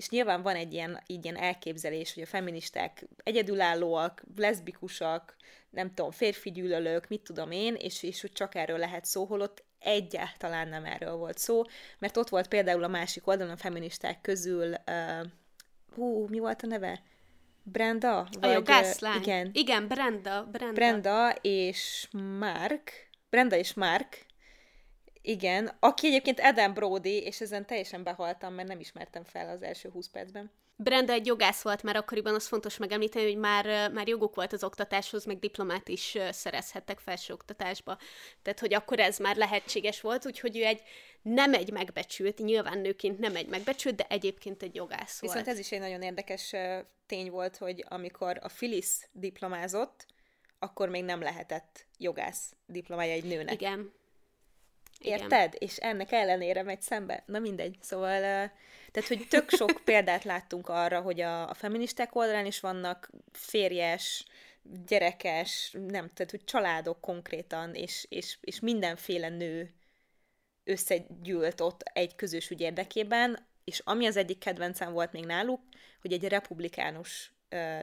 nyilván van egy ilyen elképzelés, hogy a feministák egyedülállóak, leszbikusak, nem tudom, férfigyűlölők, mit tudom én, és hogy csak erről lehet szó, holott egyáltalán nem erről volt szó, mert ott volt például a másik oldalon a feministák közül, mi volt a neve? Brenda? Igen, Brenda. Brenda és Mark, igen, aki egyébként Eden Brody, és ezen teljesen behaltam, mert nem ismertem fel az első 20 percben. Brenda egy jogász volt, mert akkoriban az fontos megemlíteni, hogy már joguk volt az oktatáshoz, meg diplomát is szerezhettek felsőoktatásba. Tehát, hogy akkor ez már lehetséges volt, úgyhogy ő nem egy megbecsült, nyilván nőként nem egy megbecsült, de egyébként egy jogász volt. Viszont ez is egy nagyon érdekes tény volt, hogy amikor a Phyllis diplomázott, akkor még nem lehetett jogász diplomája egy nőnek. Igen. Érted? És ennek ellenére megy szembe. Na mindegy. Szóval, tehát, hogy tök sok példát láttunk arra, hogy a feministák oldalán is vannak férjes, gyerekes, nem, tehát, hogy családok konkrétan, és mindenféle nő összegyűlt ott egy közös ügy érdekében, és ami az egyik kedvencem volt még náluk, hogy egy republikánus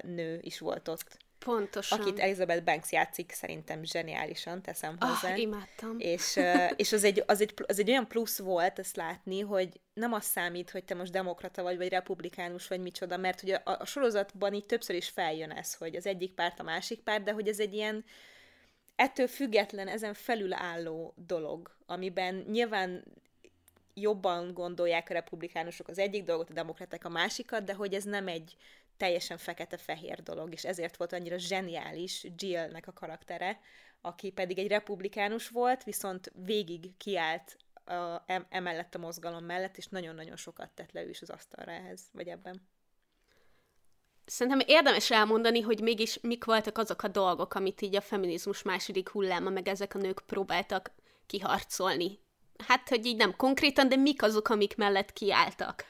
nő is volt ott. Pontosan. Akit Elizabeth Banks játszik, szerintem zseniálisan, teszem hozzá. Imádtam. És az egy olyan plusz volt ezt látni, hogy nem az számít, hogy te most demokrata vagy republikánus, vagy micsoda, mert ugye a sorozatban így többször is feljön ez, hogy az egyik párt, a másik párt, de hogy ez egy ilyen ettől független, ezen felülálló dolog, amiben nyilván jobban gondolják a republikánusok az egyik dolgot, a demokraták a másikat, de hogy ez nem egy teljesen fekete-fehér dolog, és ezért volt annyira zseniális Jill-nek a karaktere, aki pedig egy republikánus volt, viszont végig kiállt emellett a mozgalom mellett, és nagyon-nagyon sokat tett le ő is az asztalra ehhez, vagy ebben. Szerintem érdemes elmondani, hogy mégis mik voltak azok a dolgok, amit így a feminizmus második hulláma, meg ezek a nők próbáltak kiharcolni. Hát, hogy így nem konkrétan, de mik azok, amik mellett kiálltak.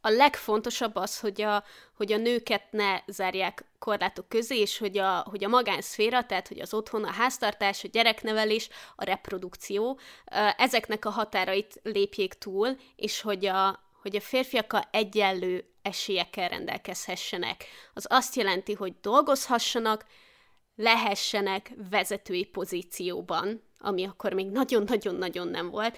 A legfontosabb az, hogy a nőket ne zárják korlátok közé, és hogy a magánszféra, tehát hogy az otthon, a háztartás, a gyereknevelés, a reprodukció, ezeknek a határait lépjék túl, és hogy a férfiakkal egyenlő esélyekkel rendelkezhessenek. Az azt jelenti, hogy dolgozhassanak, lehessenek vezetői pozícióban, ami akkor még nagyon-nagyon-nagyon nem volt,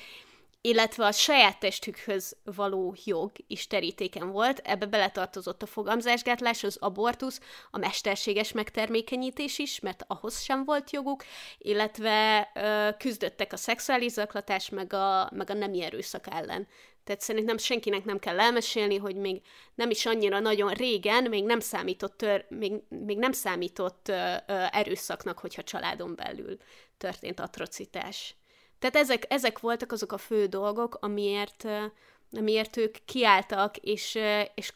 illetve a saját testükhöz való jog is terítéken volt, ebbe beletartozott a fogamzásgátlás, az abortusz, a mesterséges megtermékenyítés is, mert ahhoz sem volt joguk, illetve küzdöttek a szexuális zaklatás, meg a nemi erőszak ellen. Tehát szerintem senkinek nem kell elmesélni, hogy még nem is annyira nagyon régen, még nem számított erőszaknak, hogyha családon belül történt atrocitás. Tehát ezek voltak azok a fő dolgok, amiért ők kiálltak, és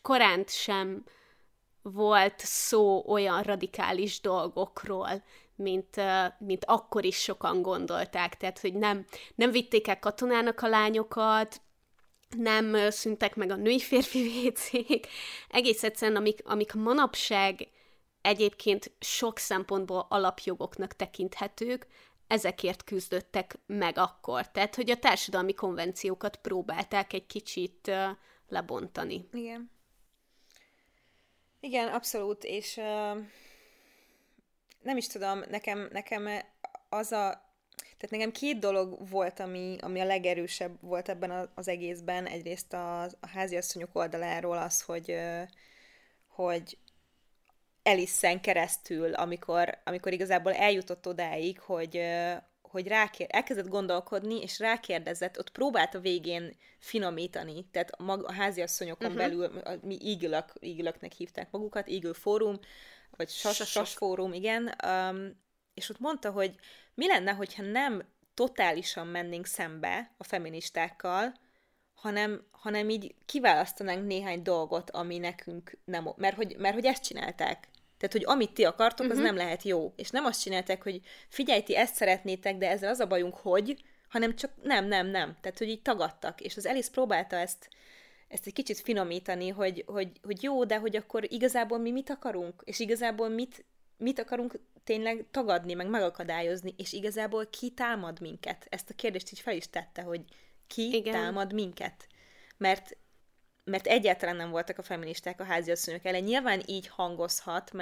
koránt sem volt szó olyan radikális dolgokról, mint akkor is sokan gondolták. Tehát, hogy nem vitték el katonának a lányokat, nem szűntek meg a női-férfi vécék. Egész egyszerűen, amik manapság egyébként sok szempontból alapjogoknak tekinthetők, ezekért küzdöttek meg akkor. Tehát, hogy a társadalmi konvenciókat próbálták egy kicsit lebontani. Igen. Igen, abszolút, és nem is tudom, nekem az a... Tehát nekem két dolog volt, ami a legerősebb volt ebben az egészben. Egyrészt a háziasszonyok oldaláról az, hogy Alice-en keresztül, amikor igazából eljutott odáig, hogy elkezdett gondolkodni, és rákérdezett, ott próbált a végén finomítani. Tehát a háziasszonyokon belül, mi Eagle-öknek hívták magukat, Eagle Forum, vagy Sas Forum, igen, és ott mondta, hogy mi lenne, hogyha nem totálisan mennénk szembe a feministákkal, hanem így kiválasztanánk néhány dolgot, ami nekünk nem... Mert hogy ezt csinálták. Tehát, hogy amit ti akartok, az nem lehet jó. És nem azt csinálták, hogy figyelj, ti ezt szeretnétek, de ezzel az a bajunk, hogy, hanem csak nem. Tehát, hogy így tagadtak. És az Alice próbálta ezt egy kicsit finomítani, hogy jó, de hogy akkor igazából mi mit akarunk? És igazából mit akarunk tényleg tagadni, meg megakadályozni, és igazából ki támad minket? Ezt a kérdést így fel is tette, hogy ki támad minket? Mert egyáltalán nem voltak a feministák a háziasszonyok ellen. Nyilván így hangozhat,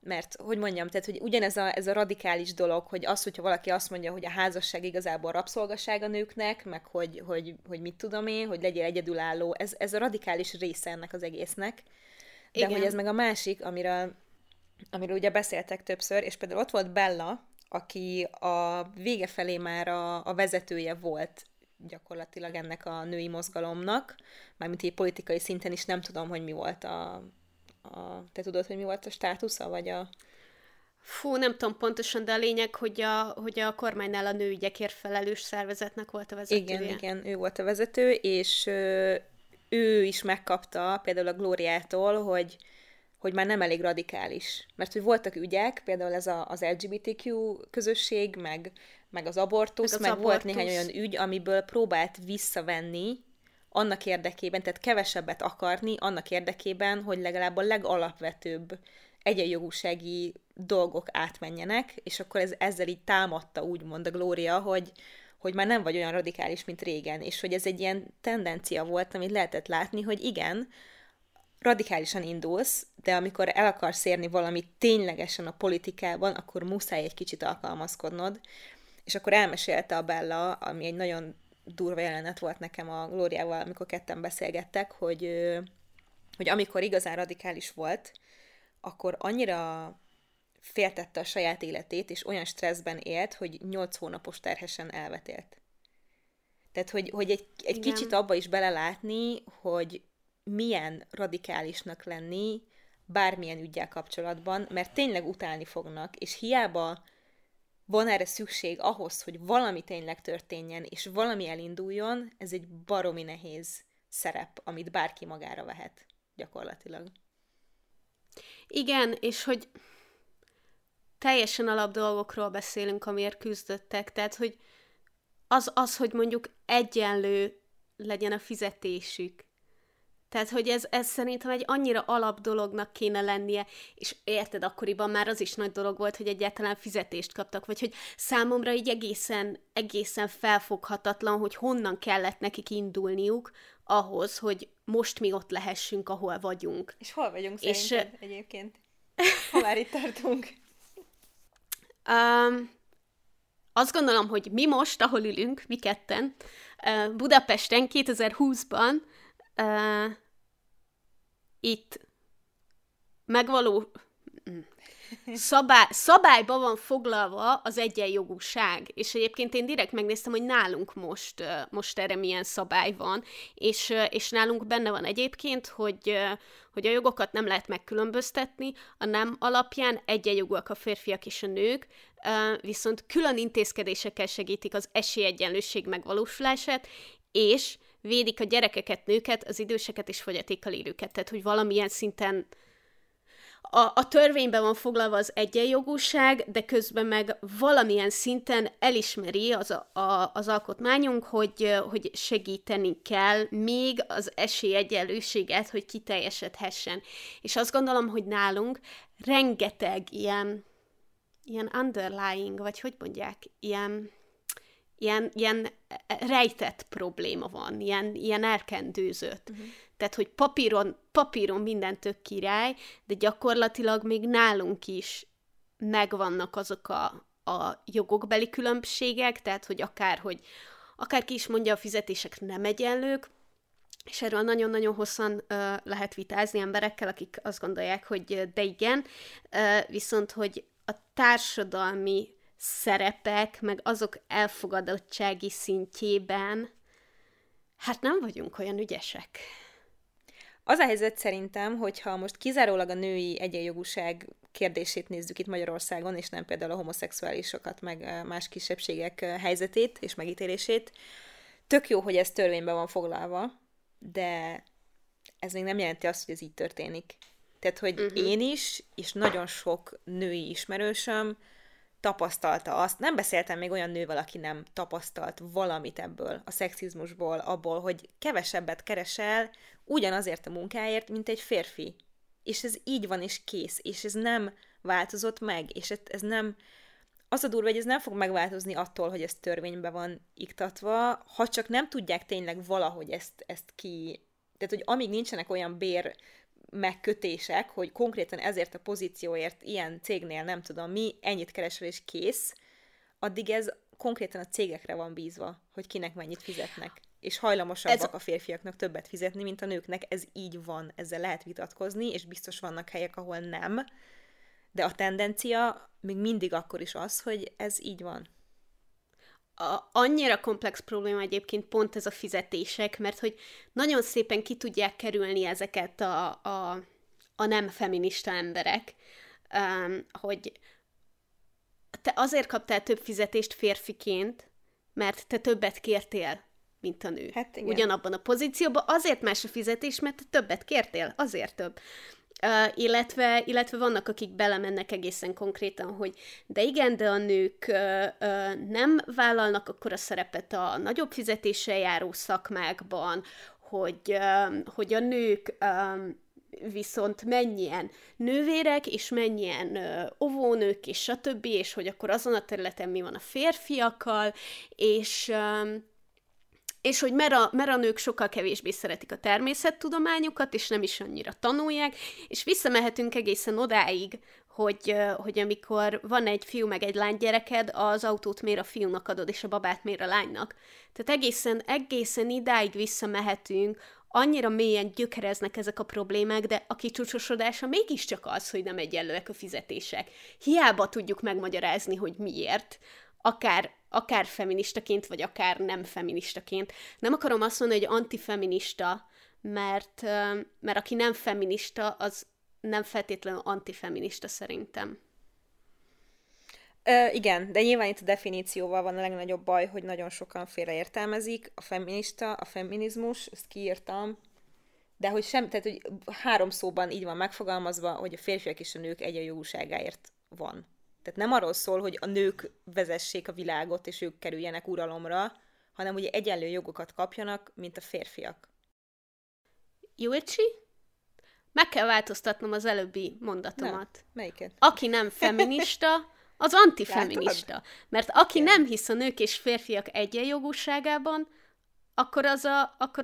mert hogy mondjam, tehát, hogy ugyanez ez a radikális dolog, hogy az, hogyha valaki azt mondja, hogy a házasság igazából rabszolgaság a nőknek, meg hogy mit tudom én, hogy legyél egyedülálló, ez a radikális része ennek az egésznek. De hogy ez meg a másik, amiről ugye beszéltek többször, és például ott volt Bella, aki a vége felé már a vezetője volt gyakorlatilag ennek a női mozgalomnak, mármint így politikai szinten is, nem tudom, hogy mi volt te tudod, hogy mi volt a státusza, vagy a... Fú, nem tudom pontosan, de a lényeg, hogy a kormánynál a nőügyekért felelős szervezetnek volt a vezetője. Igen, ő volt a vezető, és ő is megkapta például a Glóriától, hogy már nem elég radikális. Mert hogy voltak ügyek, például ez az LGBTQ közösség, meg az abortusz, volt néhány olyan ügy, amiből próbált visszavenni annak érdekében, tehát kevesebbet akarni annak érdekében, hogy legalább a legalapvetőbb egyenjogúsági dolgok átmenjenek, és akkor ezzel így támadta úgymond a Gloria, hogy már nem vagy olyan radikális, mint régen, és hogy ez egy ilyen tendencia volt, amit lehetett látni, hogy igen, radikálisan indulsz, de amikor el akarsz érni valamit ténylegesen a politikában, akkor muszáj egy kicsit alkalmazkodnod. És akkor elmesélte a Bella, ami egy nagyon durva jelenet volt nekem a Glóriával, amikor ketten beszélgettek, hogy amikor igazán radikális volt, akkor annyira féltette a saját életét, és olyan stresszben élt, hogy 8 hónapos terhesen elvetélt. Tehát, hogy egy kicsit abba is belelátni, hogy milyen radikálisnak lenni bármilyen üggyel kapcsolatban, mert tényleg utálni fognak, és hiába van erre szükség ahhoz, hogy valami tényleg történjen, és valami elinduljon, ez egy baromi nehéz szerep, amit bárki magára vehet, gyakorlatilag. Igen, és hogy teljesen alap dolgokról beszélünk, amiért küzdöttek, tehát, hogy az, hogy mondjuk egyenlő legyen a fizetésük. Tehát, hogy ez szerintem egy annyira alap dolognak kéne lennie, és érted, akkoriban már az is nagy dolog volt, hogy egyáltalán fizetést kaptak, vagy hogy számomra így egészen felfoghatatlan, hogy honnan kellett nekik indulniuk ahhoz, hogy most mi ott lehessünk, ahol vagyunk. És hol vagyunk szerinted egyébként? Hová itt tartunk? Azt gondolom, hogy mi most, ahol ülünk, mi ketten, Budapesten 2020-ban, itt megvaló szabályba van foglalva az egyenjogúság, és egyébként én direkt megnéztem, hogy nálunk most erre milyen szabály van, és nálunk benne van egyébként, hogy a jogokat nem lehet megkülönböztetni, a nem alapján egyenjogúak a férfiak és a nők, viszont külön intézkedésekkel segítik az esélyegyenlőség megvalósulását, és védik a gyerekeket, nőket, az időseket és fogyatékkal élőket. Tehát, hogy valamilyen szinten a törvényben van foglalva az egyenjogúság, de közben meg valamilyen szinten elismeri az alkotmányunk, hogy segíteni kell még az esélyegyenlőséget, hogy kiteljesedhessen. És azt gondolom, hogy nálunk rengeteg ilyen underlying, vagy hogy mondják, ilyen rejtett probléma van, ilyen elkendőzött. Uh-huh. Tehát, hogy papíron minden tök király, de gyakorlatilag még nálunk is megvannak azok a jogokbeli különbségek, tehát, hogy akárki is mondja, a fizetések nem egyenlők, és erről nagyon-nagyon hosszan lehet vitázni emberekkel, akik azt gondolják, hogy de igen, viszont, hogy a társadalmi szerepek, meg azok elfogadottsági szintjében, hát nem vagyunk olyan ügyesek. Az a helyzet szerintem, hogyha most kizárólag a női egyenjogúság kérdését nézzük itt Magyarországon, és nem például a homoszexuálisokat, meg más kisebbségek helyzetét és megítélését, tök jó, hogy ez törvényben van foglalva, de ez még nem jelenti azt, hogy ez így történik. Tehát, hogy én is, és nagyon sok női ismerősöm tapasztalta azt, nem beszéltem még olyan nővel, aki nem tapasztalt valamit ebből, a szexizmusból, abból, hogy kevesebbet keresel ugyanazért a munkáért, mint egy férfi. És ez így van, és kész, és ez nem változott meg, és ez nem, az a durva, hogy ez nem fog megváltozni attól, hogy ez törvényben van iktatva, ha csak nem tudják tényleg valahogy ezt ki, tehát, hogy amíg nincsenek olyan bér megkötések, hogy konkrétan ezért a pozícióért ilyen cégnél nem tudom mi, ennyit keresel és kész, addig ez konkrétan a cégekre van bízva, hogy kinek mennyit fizetnek. És hajlamosabbak a férfiaknak többet fizetni, mint a nőknek. Ez így van, ezzel lehet vitatkozni, és biztos vannak helyek, ahol nem. De a tendencia még mindig akkor is az, hogy ez így van. Annyira komplex probléma egyébként pont ez a fizetések, mert hogy nagyon szépen ki tudják kerülni ezeket a nem feminista emberek, hogy te azért kaptál több fizetést férfiként, mert te többet kértél, mint a nő. Hát igen. Ugyanabban a pozícióban azért más a fizetés, mert te többet kértél, azért több. Illetve vannak, akik belemennek egészen konkrétan, hogy de igen, de a nők nem vállalnak akkora szerepet a nagyobb fizetéssel járó szakmákban, hogy a nők viszont mennyien nővérek, és mennyien óvónők, és stb., és hogy akkor azon a területen mi van a férfiakkal, és hogy mer a nők sokkal kevésbé szeretik a természettudományokat, és nem is annyira tanulják, és visszamehetünk egészen odáig, hogy amikor van egy fiú meg egy lány gyereked, az autót miért a fiúnak adod, és a babát miért a lánynak. Tehát egészen idáig visszamehetünk, annyira mélyen gyökereznek ezek a problémák, de a kicsúcsosodása mégiscsak az, hogy nem egyenlőek a fizetések. Hiába tudjuk megmagyarázni, hogy miért, akár feministaként, vagy akár nem feministaként. Nem akarom azt mondani, hogy antifeminista, mert aki nem feminista, az nem feltétlenül antifeminista szerintem. Igen, de nyilván itt a definícióval van a legnagyobb baj, hogy nagyon sokan félreértelmezik. A feminista, a feminizmus, ezt kiírtam, de hogy sem, tehát hogy 3 szóban így van megfogalmazva, hogy a férfiak és a nők egyenjogúságáért van. Tehát nem arról szól, hogy a nők vezessék a világot, és ők kerüljenek uralomra, hanem ugye egyenlő jogokat kapjanak, mint a férfiak. Júlcsi? Meg kell változtatnom az előbbi mondatomat. Nem. Melyiket? Aki nem feminista, az antifeminista. Látod? Mert aki nem hisz a nők és férfiak egyenjogúságában, akkor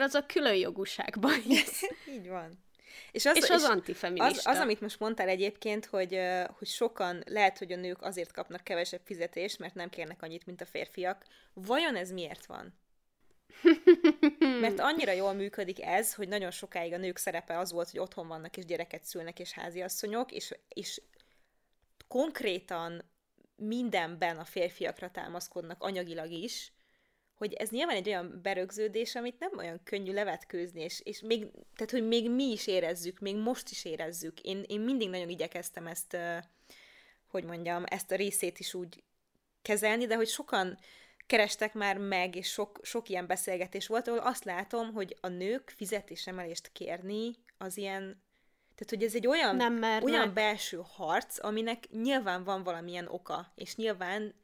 az a különjogúságban hisz. Így van. És az antifeminista. Az, amit most mondtál egyébként, hogy sokan, lehet, hogy a nők azért kapnak kevesebb fizetést, mert nem kérnek annyit, mint a férfiak. Vajon ez miért van? Mert annyira jól működik ez, hogy nagyon sokáig a nők szerepe az volt, hogy otthon vannak, és gyereket szülnek, és háziasszonyok, és konkrétan mindenben a férfiakra támaszkodnak anyagilag is, hogy ez nyilván egy olyan berögződés, amit nem olyan könnyű levetkőzni, és még, tehát, hogy még mi is érezzük, még most is érezzük. Én mindig nagyon igyekeztem ezt, ezt a részét is úgy kezelni, de hogy sokan kerestek már meg, és sok ilyen beszélgetés volt, ahol azt látom, hogy a nők fizetésemelést kérni az ilyen, tehát hogy ez egy olyan belső harc, aminek nyilván van valamilyen oka, és nyilván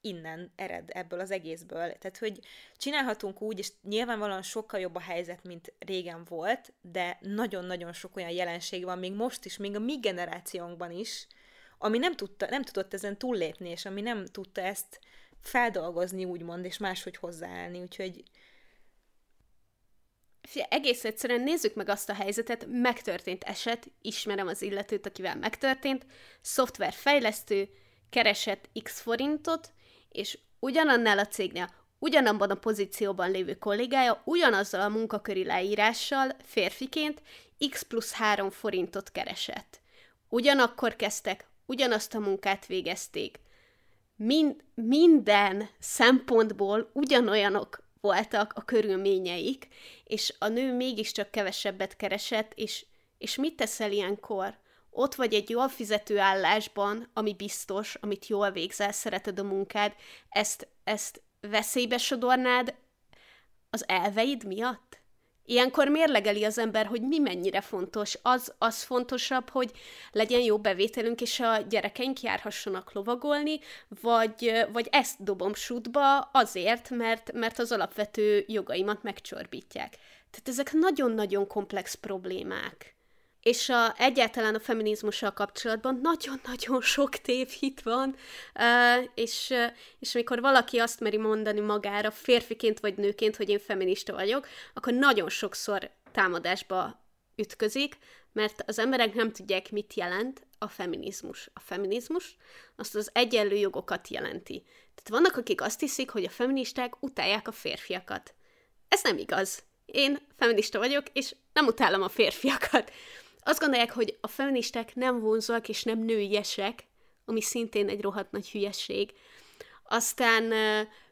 innen ered ebből az egészből. Tehát, hogy csinálhatunk úgy, és nyilvánvalóan sokkal jobb a helyzet, mint régen volt, de nagyon-nagyon sok olyan jelenség van még most is, még a mi generációnkban is, ami nem tudott ezen túllépni, és ami nem tudta ezt feldolgozni, úgymond, és máshogy hozzáállni, úgyhogy... Egész egyszerűen nézzük meg azt a helyzetet, megtörtént eset, ismerem az illetőt, akivel megtörtént, szoftverfejlesztő, keresett x forintot, és ugyanannál a cégnél, ugyanabban a pozícióban lévő kollégája, ugyanazzal a munkaköri leírással férfiként x+3 forintot keresett. Ugyanakkor kezdtek, ugyanazt a munkát végezték. Minden szempontból ugyanolyanok voltak a körülményeik, és a nő mégiscsak kevesebbet keresett, és mit teszel ilyenkor? Ott vagy egy jól fizető állásban, ami biztos, amit jól végzel, szereted a munkád, ezt veszélybe sodornád az elveid miatt? Ilyenkor mérlegeli az ember, hogy mi mennyire fontos. Az fontosabb, hogy legyen jó bevételünk, és a gyerekeink járhassanak lovagolni, vagy ezt dobom sútba azért, mert az alapvető jogaimat megcsorbítják. Tehát ezek nagyon-nagyon komplex problémák. És egyáltalán a feminizmussal kapcsolatban nagyon-nagyon sok tévhit van, és amikor valaki azt meri mondani magára férfiként vagy nőként, hogy én feminista vagyok, akkor nagyon sokszor támadásba ütközik, mert az emberek nem tudják, mit jelent a feminizmus. A feminizmus azt az egyenlő jogokat jelenti. Tehát vannak, akik azt hiszik, hogy a feministák utálják a férfiakat. Ez nem igaz. Én feminista vagyok, és nem utálom a férfiakat. Azt gondolják, hogy a feministák nem vonzóak és nem nőiesek, ami szintén egy rohadt nagy hülyeség. Aztán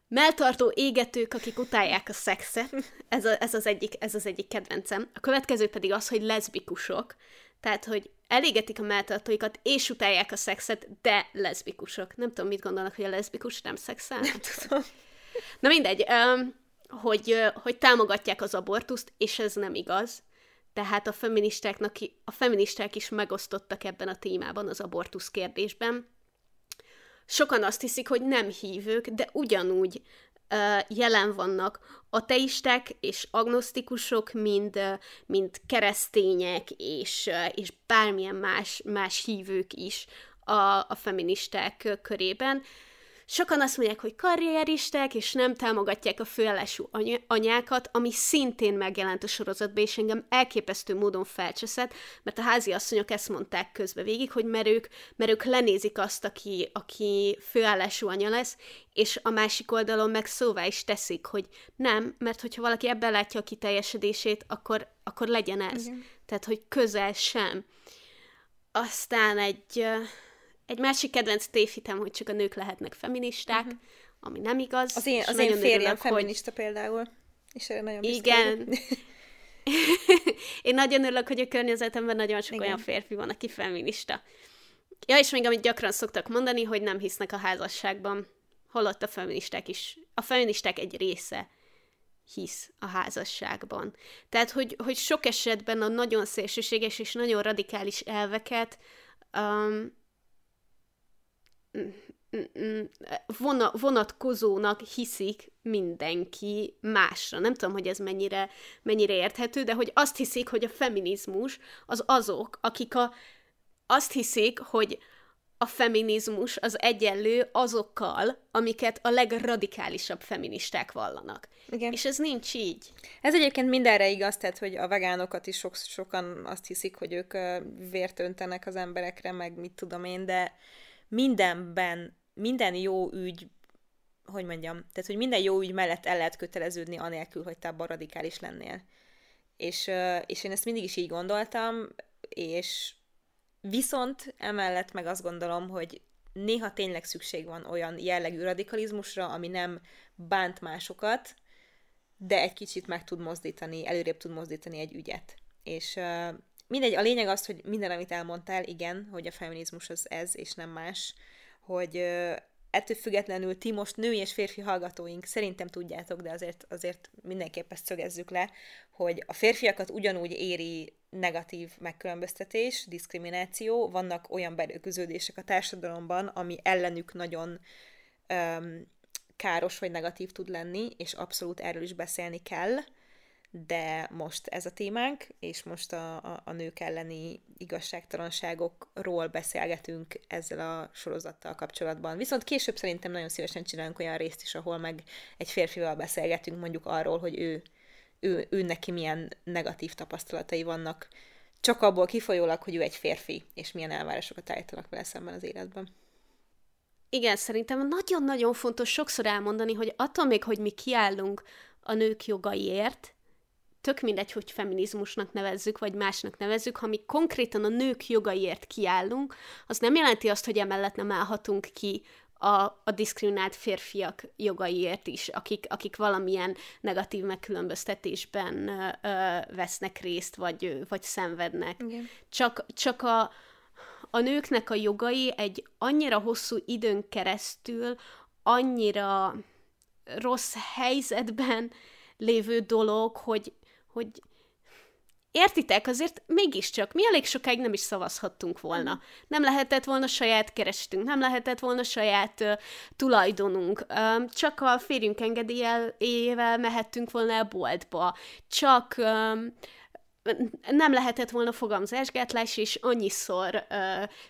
melltartó égetők, akik utálják a szexet. Ez az egyik kedvencem. A következő pedig az, hogy leszbikusok. Tehát, hogy elégetik a melltartóikat és utálják a szexet, de leszbikusok. Nem tudom, mit gondolnak, hogy a leszbikus nem szexel? Nem tudom. Na mindegy, hogy támogatják az abortuszt, és ez nem igaz. Tehát a feministák is megosztottak ebben a témában, az abortusz kérdésben. Sokan azt hiszik, hogy nem hívők, de ugyanúgy jelen vannak ateisták és agnosztikusok, mint keresztények és bármilyen más hívők is a feministák körében. Sokan azt mondják, hogy karrieristák, és nem támogatják a főállású anyákat, ami szintén megjelent a sorozatban, és engem elképesztő módon felcseszett, mert a háziasszonyok ezt mondták közbe végig, hogy mert ők lenézik azt, aki főállású anya lesz, és a másik oldalon meg szóvá is teszik, hogy nem, mert hogyha valaki ebben látja a kiteljesedését, akkor legyen ez. Igen. Tehát, hogy közel sem. Aztán egy másik kedvenc tévhitem, hogy csak a nők lehetnek feministák, uh-huh. ami nem igaz. Az én férjem feminista például, és ő nagyon biztos. Igen. Én nagyon örülök, hogy a környezetemben nagyon sok olyan férfi van, aki feminista. Ja, és még amit gyakran szoktak mondani, hogy nem hisznek a házasságban, holott a feministák is. A feministák egy része hisz a házasságban. Tehát, hogy sok esetben a nagyon szélsőséges és nagyon radikális elveket vonatkozónak hiszik mindenki másra. Nem tudom, hogy ez mennyire érthető, de hogy azt hiszik, hogy a feminizmus az azok, akik azt hiszik, hogy a feminizmus az egyenlő azokkal, amiket a legradikálisabb feministák vallanak. Igen. És ez nincs így. Ez egyébként mindenre igaz, tehát, hogy a vegánokat is sokan azt hiszik, hogy ők vért öntenek az emberekre, meg mit tudom én, de minden jó ügy, hogy mondjam, tehát, hogy minden jó ügy mellett el lehet köteleződni anélkül, hogy te abban radikális lennél. És én ezt mindig is így gondoltam, és viszont emellett meg azt gondolom, hogy néha tényleg szükség van olyan jellegű radikalizmusra, ami nem bánt másokat, de egy kicsit meg tud mozdítani, előrébb tud mozdítani egy ügyet. És mindegy, a lényeg az, hogy minden, amit elmondtál, igen, hogy a feminizmus az ez, és nem más, hogy ettől függetlenül ti most női és férfi hallgatóink, szerintem tudjátok, de azért mindenképp ezt szögezzük le, hogy a férfiakat ugyanúgy éri negatív megkülönböztetés, diszkrimináció, vannak olyan berögződések a társadalomban, ami ellenük nagyon káros vagy negatív tud lenni, és abszolút erről is beszélni kell, de most ez a témánk, és most a nők elleni igazságtalanságokról beszélgetünk ezzel a sorozattal kapcsolatban. Viszont később szerintem nagyon szívesen csinálunk olyan részt is, ahol meg egy férfival beszélgetünk mondjuk arról, hogy ő neki milyen negatív tapasztalatai vannak, csak abból kifolyólag, hogy ő egy férfi, és milyen elvárásokat állítanak vele szemben az életben. Igen, szerintem nagyon-nagyon fontos sokszor elmondani, hogy attól még, hogy mi kiállunk a nők jogaiért, tök mindegy, hogy feminizmusnak nevezzük, vagy másnak nevezzük, ha mi konkrétan a nők jogaiért kiállunk, az nem jelenti azt, hogy emellett nem állhatunk ki a diszkriminált férfiak jogaiért is, akik valamilyen negatív megkülönböztetésben vesznek részt, vagy szenvednek. Igen. Csak a nőknek a jogai egy annyira hosszú időn keresztül, annyira rossz helyzetben lévő dolog, hogy értitek, azért mégiscsak mi elég sokáig nem is szavazhattunk volna. Nem lehetett volna saját kerestünk, nem lehetett volna saját tulajdonunk, csak a férjünk engedélyével mehettünk volna a boltba, csak nem lehetett volna fogamzásgátlás, és annyiszor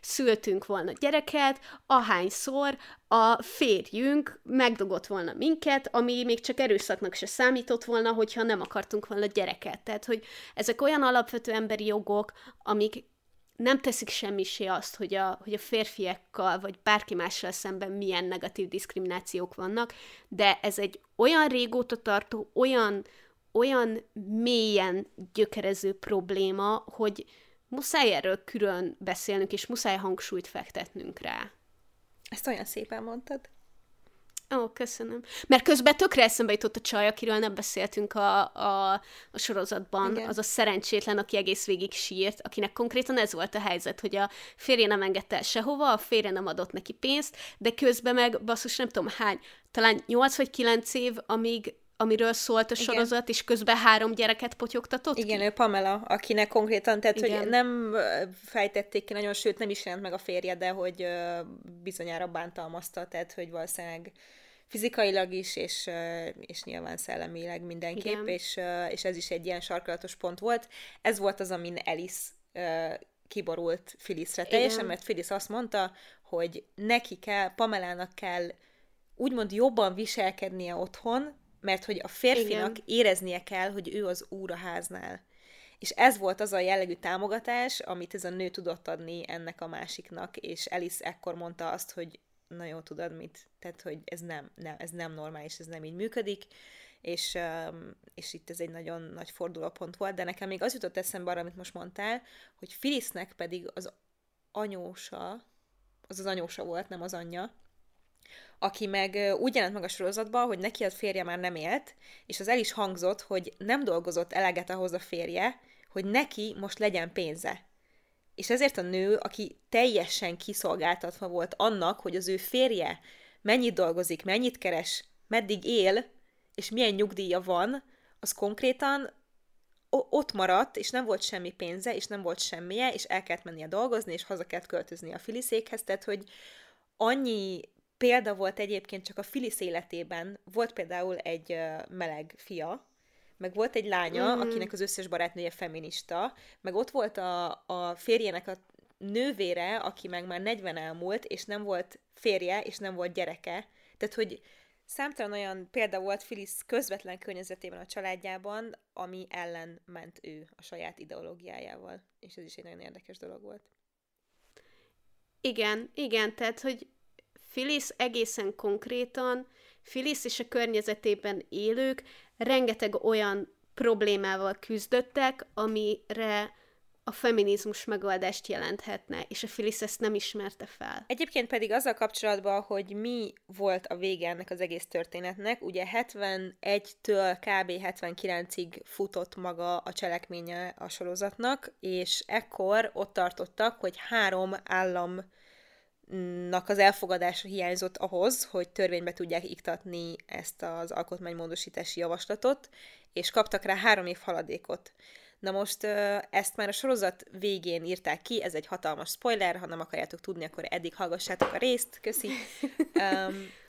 szültünk volna gyereket, ahányszor a férjünk megdugott volna minket, ami még csak erőszaknak se számított volna, hogyha nem akartunk volna gyereket. Tehát, hogy ezek olyan alapvető emberi jogok, amik nem teszik semmisé azt, hogy a férfiakkal, vagy bárki mással szemben milyen negatív diszkriminációk vannak, de ez egy olyan régóta tartó, olyan mélyen gyökerező probléma, hogy muszáj erről külön beszélnünk, és muszáj hangsúlyt fektetnünk rá. Ezt olyan szépen mondtad. Ó, köszönöm. Mert közben tökre eszembe jutott a csaj, akiről nem beszéltünk a sorozatban. Igen. Az a szerencsétlen, aki egész végig sírt, akinek konkrétan ez volt a helyzet, hogy a férje nem engedte el sehova, a férje nem adott neki pénzt, de közben meg basszus nem tudom hány, talán 8 vagy 9 év, amiről szólt a sorozat, igen. És közben 3 gyereket potyogtatott. Igen, ő Pamela, akinek konkrétan, tehát igen. Hogy nem fejtették ki nagyon, sőt nem is jelent meg a férje, de hogy bizonyára bántalmazta, tehát hogy valószínűleg fizikailag is, és nyilván szellemileg mindenképp, és ez is egy ilyen sarkalatos pont volt. Ez volt az, amin Alice kiborult Phyllisre teljesen, mert Phyllis azt mondta, hogy neki kell, Pamelának kell úgymond jobban viselkednie otthon, mert hogy a férfinak éreznie kell, hogy ő az úr a háznál. És ez volt az a jellegű támogatás, amit ez a nő tudott adni ennek a másiknak, és Alice ekkor mondta azt, hogy na jó, tudod mit, tehát hogy ez nem normális, ez nem így működik, és itt ez egy nagyon nagy fordulópont volt, de nekem még az jutott eszembe arra, amit most mondtál, hogy Phyllisnek pedig az anyósa volt, nem az anyja, aki meg úgy jelent meg a sorozatban, hogy neki a férje már nem élt, és az el is hangzott, hogy nem dolgozott eleget ahhoz a férje, hogy neki most legyen pénze. És ezért a nő, aki teljesen kiszolgáltatva volt annak, hogy az ő férje mennyit dolgozik, mennyit keres, meddig él, és milyen nyugdíja van, az konkrétan ott maradt, és nem volt semmi pénze, és nem volt semmije, és el kellett mennie dolgozni, és haza kellett költözni a Phyllisékhez, tehát hogy annyi példa volt egyébként csak a Phyllis életében. Volt például egy meleg fia, meg volt egy lánya, akinek az összes barátnője feminista, meg ott volt a férjének a nővére, aki meg már 40 elmúlt, és nem volt férje, és nem volt gyereke. Tehát, hogy számtalan olyan példa volt Phyllis közvetlen környezetében, a családjában, ami ellen ment ő a saját ideológiájával. És ez is egy nagyon érdekes dolog volt. Igen, tehát, hogy Phyllis egészen konkrétan, Phyllis és a környezetében élők rengeteg olyan problémával küzdöttek, amire a feminizmus megoldást jelenthetne, és a Phyllis ezt nem ismerte fel. Egyébként pedig azzal kapcsolatban, hogy mi volt a vége ennek az egész történetnek, ugye 71-től kb. 79-ig futott maga a cselekménye a sorozatnak, és ekkor ott tartottak, hogy 3 államnak az elfogadása hiányzott ahhoz, hogy törvénybe tudják iktatni ezt az alkotmánymódosítási javaslatot, és kaptak rá 3 év haladékot. Na most ezt már a sorozat végén írták ki, ez egy hatalmas spoiler, ha nem akarjátok tudni, akkor eddig hallgassátok a részt, köszi.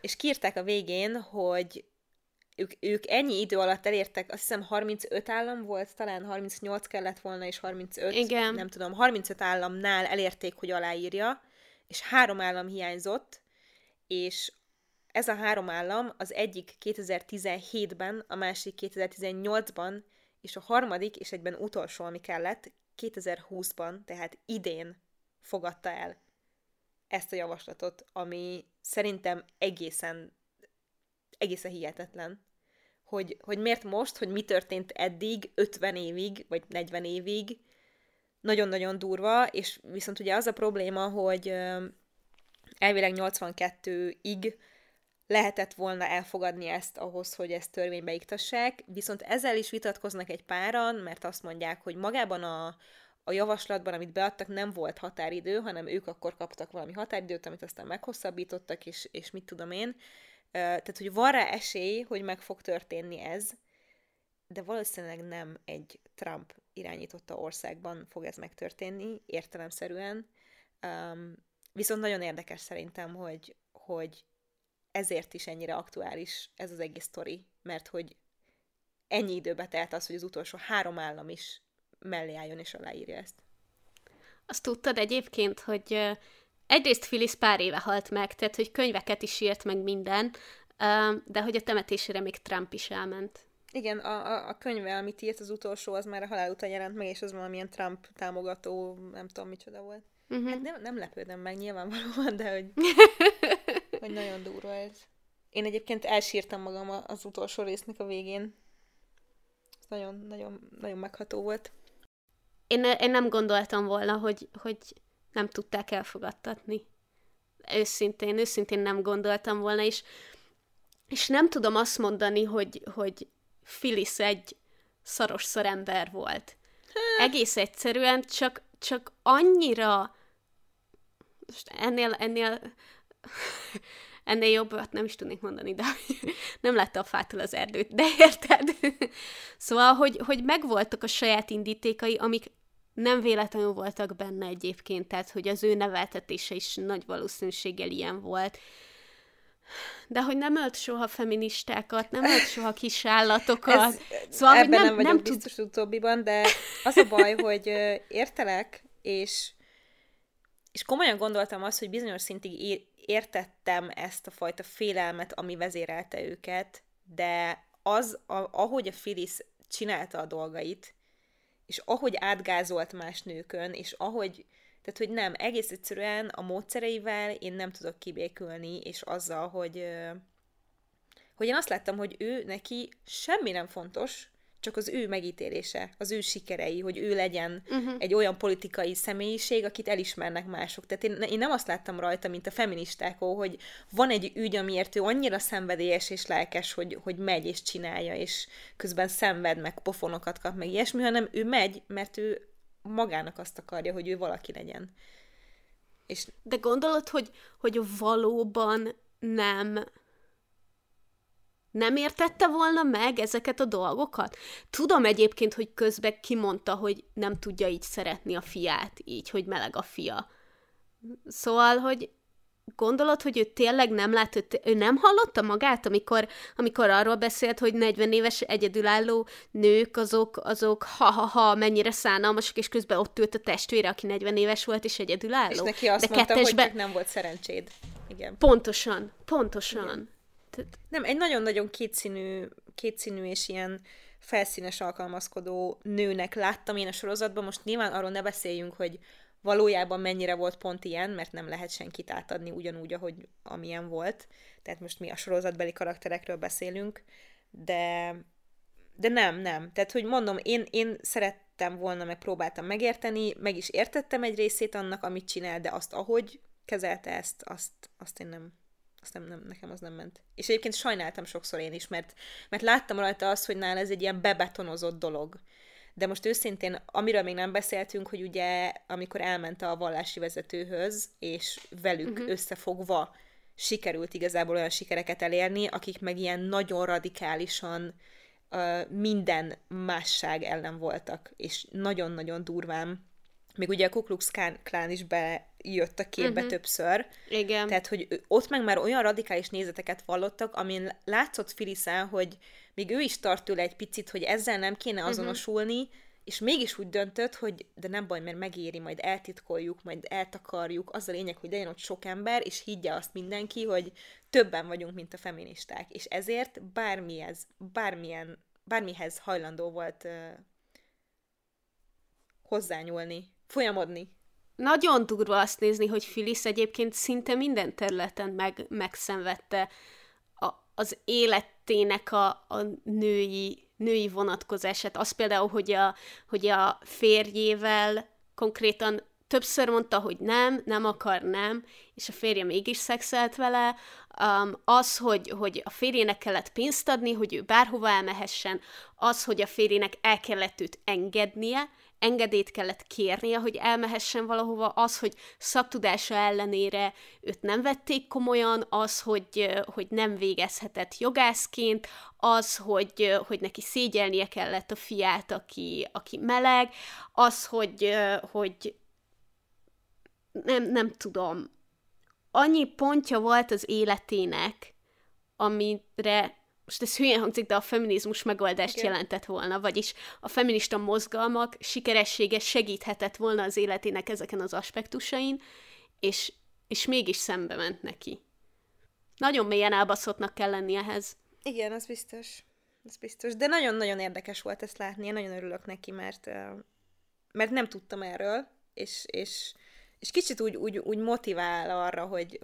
És kiírták a végén, hogy ők ennyi idő alatt elértek, azt hiszem 35 állam volt, talán 38 kellett volna, és 35, igen. Nem tudom, 35 államnál elérték, hogy aláírja, és 3 állam hiányzott, és ez a 3 állam az egyik 2017-ben, a másik 2018-ban, és a harmadik, és egyben utolsó, ami kellett, 2020-ban, tehát idén fogadta el ezt a javaslatot, ami szerintem egészen hihetetlen. Hogy miért most, hogy mi történt eddig, 50 évig, vagy 40 évig, nagyon-nagyon durva, és viszont ugye az a probléma, hogy elvileg 82-ig lehetett volna elfogadni ezt ahhoz, hogy ezt törvénybe iktassák, viszont ezzel is vitatkoznak egy páran, mert azt mondják, hogy magában a javaslatban, amit beadtak, nem volt határidő, hanem ők akkor kaptak valami határidőt, amit aztán meghosszabbítottak, és mit tudom én. Tehát, hogy van rá esély, hogy meg fog történni ez, de valószínűleg nem egy Trump irányította országban fog ez megtörténni, értelemszerűen. Viszont nagyon érdekes szerintem, hogy ezért is ennyire aktuális ez az egész sztori, mert hogy ennyi időbe telt az, hogy az utolsó 3 állam is mellé álljon és aláírja ezt. Azt tudtad egyébként, hogy egyrészt Phyllis pár éve halt meg, tehát hogy könyveket is írt meg minden, de hogy a temetésére még Trump is elment. Igen, a könyve, amit írt, az utolsó, az már a halál után jelent meg, és az valamilyen Trump támogató, nem tudom, micsoda volt. Uh-huh. Hát nem lepődöm meg nyilvánvalóan, de hogy nagyon durva ez. Én egyébként elsírtam magam az utolsó résznek a végén. Nagyon megható volt. Én nem gondoltam volna, hogy nem tudták elfogadtatni. Őszintén nem gondoltam volna, és nem tudom azt mondani, hogy Phyllis egy szaros szarember volt. Egész egyszerűen csak annyira... Most ennél jobbat nem is tudnék mondani, de nem látta a fától az erdőt, de érted? Szóval, hogy megvoltak a saját indítékai, amik nem véletlenül voltak benne egyébként, tehát hogy az ő neveltetése is nagy valószínűséggel ilyen volt. De hogy nem ölt soha feministákat, nem ölt soha kisállatokat. Szóval, ebben nem vagyok biztos utóbbiban, de az a baj, hogy értelek, és komolyan gondoltam azt, hogy bizonyos szintig értettem ezt a fajta félelmet, ami vezérelte őket, de az, ahogy a Phyllis csinálta a dolgait, és ahogy átgázolt más nőkön, és ahogy, tehát hogy nem, egész egyszerűen a módszereivel én nem tudok kibékülni, és azzal, hogy én azt láttam, hogy ő neki semmi nem fontos, csak az ő megítélése, az ő sikerei, hogy ő legyen egy olyan politikai személyiség, akit elismernek mások. Tehát én nem azt láttam rajta, mint a feministákó, hogy van egy ügy, amiért ő annyira szenvedélyes és lelkes, hogy megy és csinálja, és közben szenved, meg pofonokat kap, meg ilyesmi, hanem ő megy, mert ő magának azt akarja, hogy ő valaki legyen. És... De gondolod, hogy valóban nem értette volna meg ezeket a dolgokat? Tudom egyébként, hogy közben kimondta, hogy nem tudja így szeretni a fiát, így, hogy meleg a fia. Szóval, hogy gondolod, hogy ő tényleg nem látott, ő nem hallotta magát, amikor arról beszélt, hogy 40 éves egyedülálló nők azok ha-ha-ha, mennyire szánalmasak, és közben ott ült a testvére, aki 40 éves volt, és egyedülálló. És neki azt mondta, hogy nem volt szerencséd. Igen. Pontosan. Igen. Nem, egy nagyon-nagyon kétszínű és ilyen felszínes alkalmazkodó nőnek láttam én a sorozatban. Most nyilván arról ne beszéljünk, hogy valójában mennyire volt pont ilyen, mert nem lehet senkit átadni ugyanúgy, ahogy amilyen volt. Tehát most mi a sorozatbeli karakterekről beszélünk, de nem. Tehát, hogy mondom, én szerettem volna, meg próbáltam megérteni, meg is értettem egy részét annak, amit csinál, de azt, ahogy kezelte ezt, azt én nem... Nem, nekem az nem ment. És egyébként sajnáltam sokszor én is, mert láttam rajta azt, hogy nála ez egy ilyen bebetonozott dolog. De most őszintén, amiről még nem beszéltünk, hogy ugye, amikor elment a vallási vezetőhöz, és velük összefogva sikerült igazából olyan sikereket elérni, akik meg ilyen nagyon radikálisan minden másság ellen voltak, és nagyon-nagyon durván. Még ugye a Ku Klux Klan is bejött a képbe többször. Igen. Tehát, hogy ott meg már olyan radikális nézeteket vallottak, amin látszott Phyllisán, hogy még ő is tart tőle egy picit, hogy ezzel nem kéne azonosulni, és mégis úgy döntött, hogy de nem baj, mert megéri, majd eltitkoljuk, majd eltakarjuk. Az a lényeg, hogy legyen ott sok ember, és higgye azt mindenki, hogy többen vagyunk, mint a feministák. És ezért bármihez hajlandó volt hozzányúlni. Folyamodni. Nagyon durva azt nézni, hogy Phyllis egyébként szinte minden területen megszenvedte az életének a női vonatkozását. Az például, hogy a férjével konkrétan többször mondta, hogy nem akar, és a férje mégis szexelt vele. Az, hogy a férjének kellett pénzt adni, hogy ő bárhova elmehessen, az, hogy a férjének el kellett őt engednie, engedélyt kellett kérnie, hogy elmehessen valahova, az, hogy szaktudása ellenére őt nem vették komolyan, az, hogy nem végezhetett jogászként, az, hogy neki szégyelnie kellett a fiát, aki meleg, az, hogy nem tudom. Annyi pontja volt az életének, amire... Most ez hülyén hangzik, de a feminizmus megoldást jelentett volna, vagyis a feminista mozgalmak sikeressége segíthetett volna az életének ezeken az aspektusain, és mégis szembe ment neki. Nagyon mélyen elbaszottnak kell lenni ehhez. Igen, az biztos. De nagyon-nagyon érdekes volt ezt látni, én nagyon örülök neki, mert nem tudtam erről, és kicsit úgy motivál arra, hogy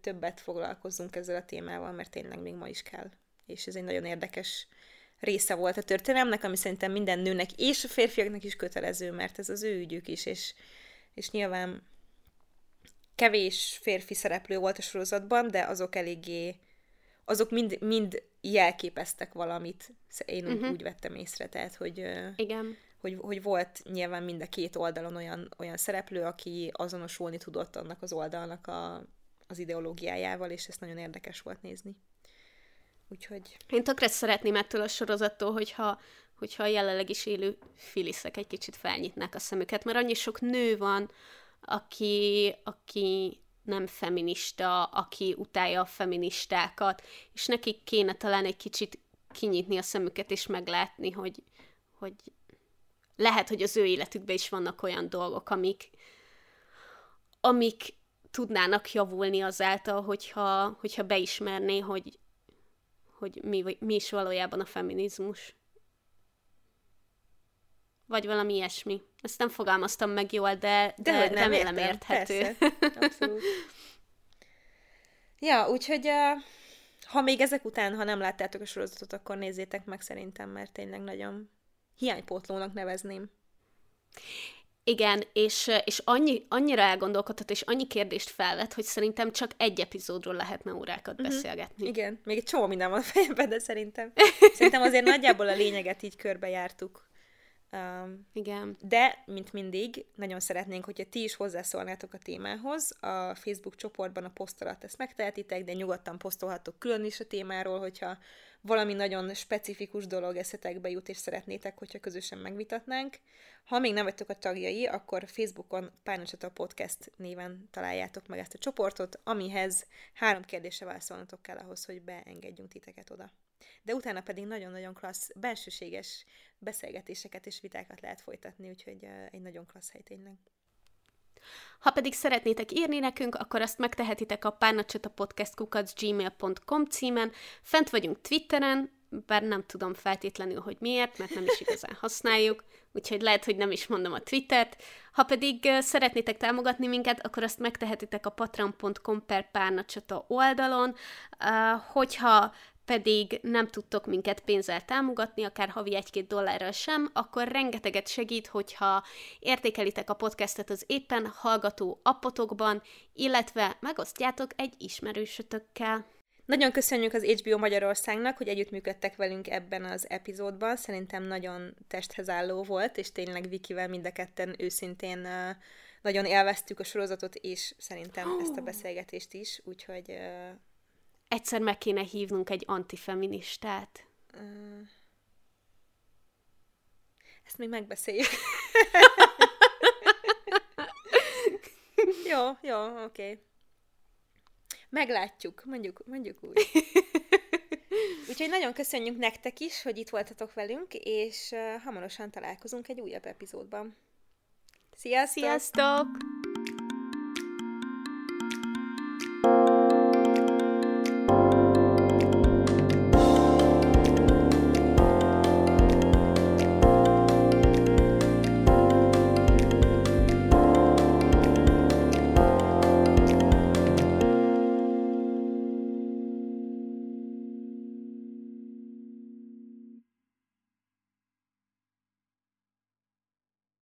többet foglalkozzunk ezzel a témával, mert tényleg még ma is kell. És ez egy nagyon érdekes része volt a történelemnek, ami szerintem minden nőnek és a férfiaknak is kötelező, mert ez az ő ügyük is, és nyilván kevés férfi szereplő volt a sorozatban, de azok mind jelképeztek valamit. Én úgy vettem észre, tehát, hogy, igen. Hogy volt nyilván mind a két oldalon olyan szereplő, aki azonosulni tudott annak az oldalnak az ideológiájával, és ezt nagyon érdekes volt nézni. Úgyhogy... Én tökre szeretném ettől a sorozattól, hogyha a jelenleg is élő Phylliszek egy kicsit felnyitnák a szemüket, mert annyi sok nő van, aki nem feminista, aki utálja a feministákat, és nekik kéne talán egy kicsit kinyitni a szemüket, és meglátni, hogy lehet, hogy az ő életükben is vannak olyan dolgok, amik tudnának javulni azáltal, hogyha beismerné, hogy mi is valójában a feminizmus. Vagy valami ilyesmi. Ezt nem fogalmaztam meg jól, de remélem érthető. Persze, abszolút. Ja, úgyhogy ha még ezek után, ha nem láttátok a sorozatot, akkor nézzétek meg szerintem, mert tényleg nagyon hiánypótlónak nevezném. Igen, és annyira elgondolkodhat, és annyi kérdést felvet, hogy szerintem csak egy epizódról lehetne órákat beszélgetni. Igen, még egy csomó minden van a fejemben, de szerintem. Szerintem azért nagyjából a lényeget így körbejártuk. Igen. De, mint mindig, nagyon szeretnénk, hogyha ti is hozzászólnátok a témához. A Facebook csoportban a poszt alatt ezt megtehetitek, de nyugodtan posztolhattok külön is a témáról, hogyha valami nagyon specifikus dolog eszetekbe jut, és szeretnétek, hogyha közösen megvitatnánk. Ha még nem vagytok a tagjai, akkor Facebookon Pancsított a Podcast néven találjátok meg ezt a csoportot, amihez 3 kérdésre válaszolnatok kell ahhoz, hogy beengedjünk titeket oda. De utána pedig nagyon-nagyon klassz, bensőséges beszélgetéseket és vitákat lehet folytatni, úgyhogy egy nagyon klassz hely tényleg. Ha pedig szeretnétek írni nekünk, akkor azt megtehetitek a pancsitapodcast@gmail.com címen. Fent vagyunk Twitteren, bár nem tudom feltétlenül, hogy miért, mert nem is igazán használjuk, úgyhogy lehet, hogy nem is mondom a Twittert. Ha pedig szeretnétek támogatni minket, akkor azt megtehetitek a patreon.com/párnacsata oldalon. Hogyha pedig nem tudtok minket pénzzel támogatni, akár havi 1-2 dollárral sem, akkor rengeteget segít, hogyha értékelitek a podcastet az éppen hallgató appotokban, illetve megosztjátok egy ismerősötökkel. Nagyon köszönjük az HBO Magyarországnak, hogy együttműködtek velünk ebben az epizódban. Szerintem nagyon testhez álló volt, és tényleg Vikivel mind a ketten őszintén nagyon élveztük a sorozatot, és szerintem ezt a beszélgetést is, úgyhogy... Egyszer meg kéne hívnunk egy antifeministát. Ezt még megbeszéljük. jó, oké. Meglátjuk, mondjuk úgy. Úgyhogy nagyon köszönjük nektek is, hogy itt voltatok velünk, és hamarosan találkozunk egy újabb epizódban. Sziasztok!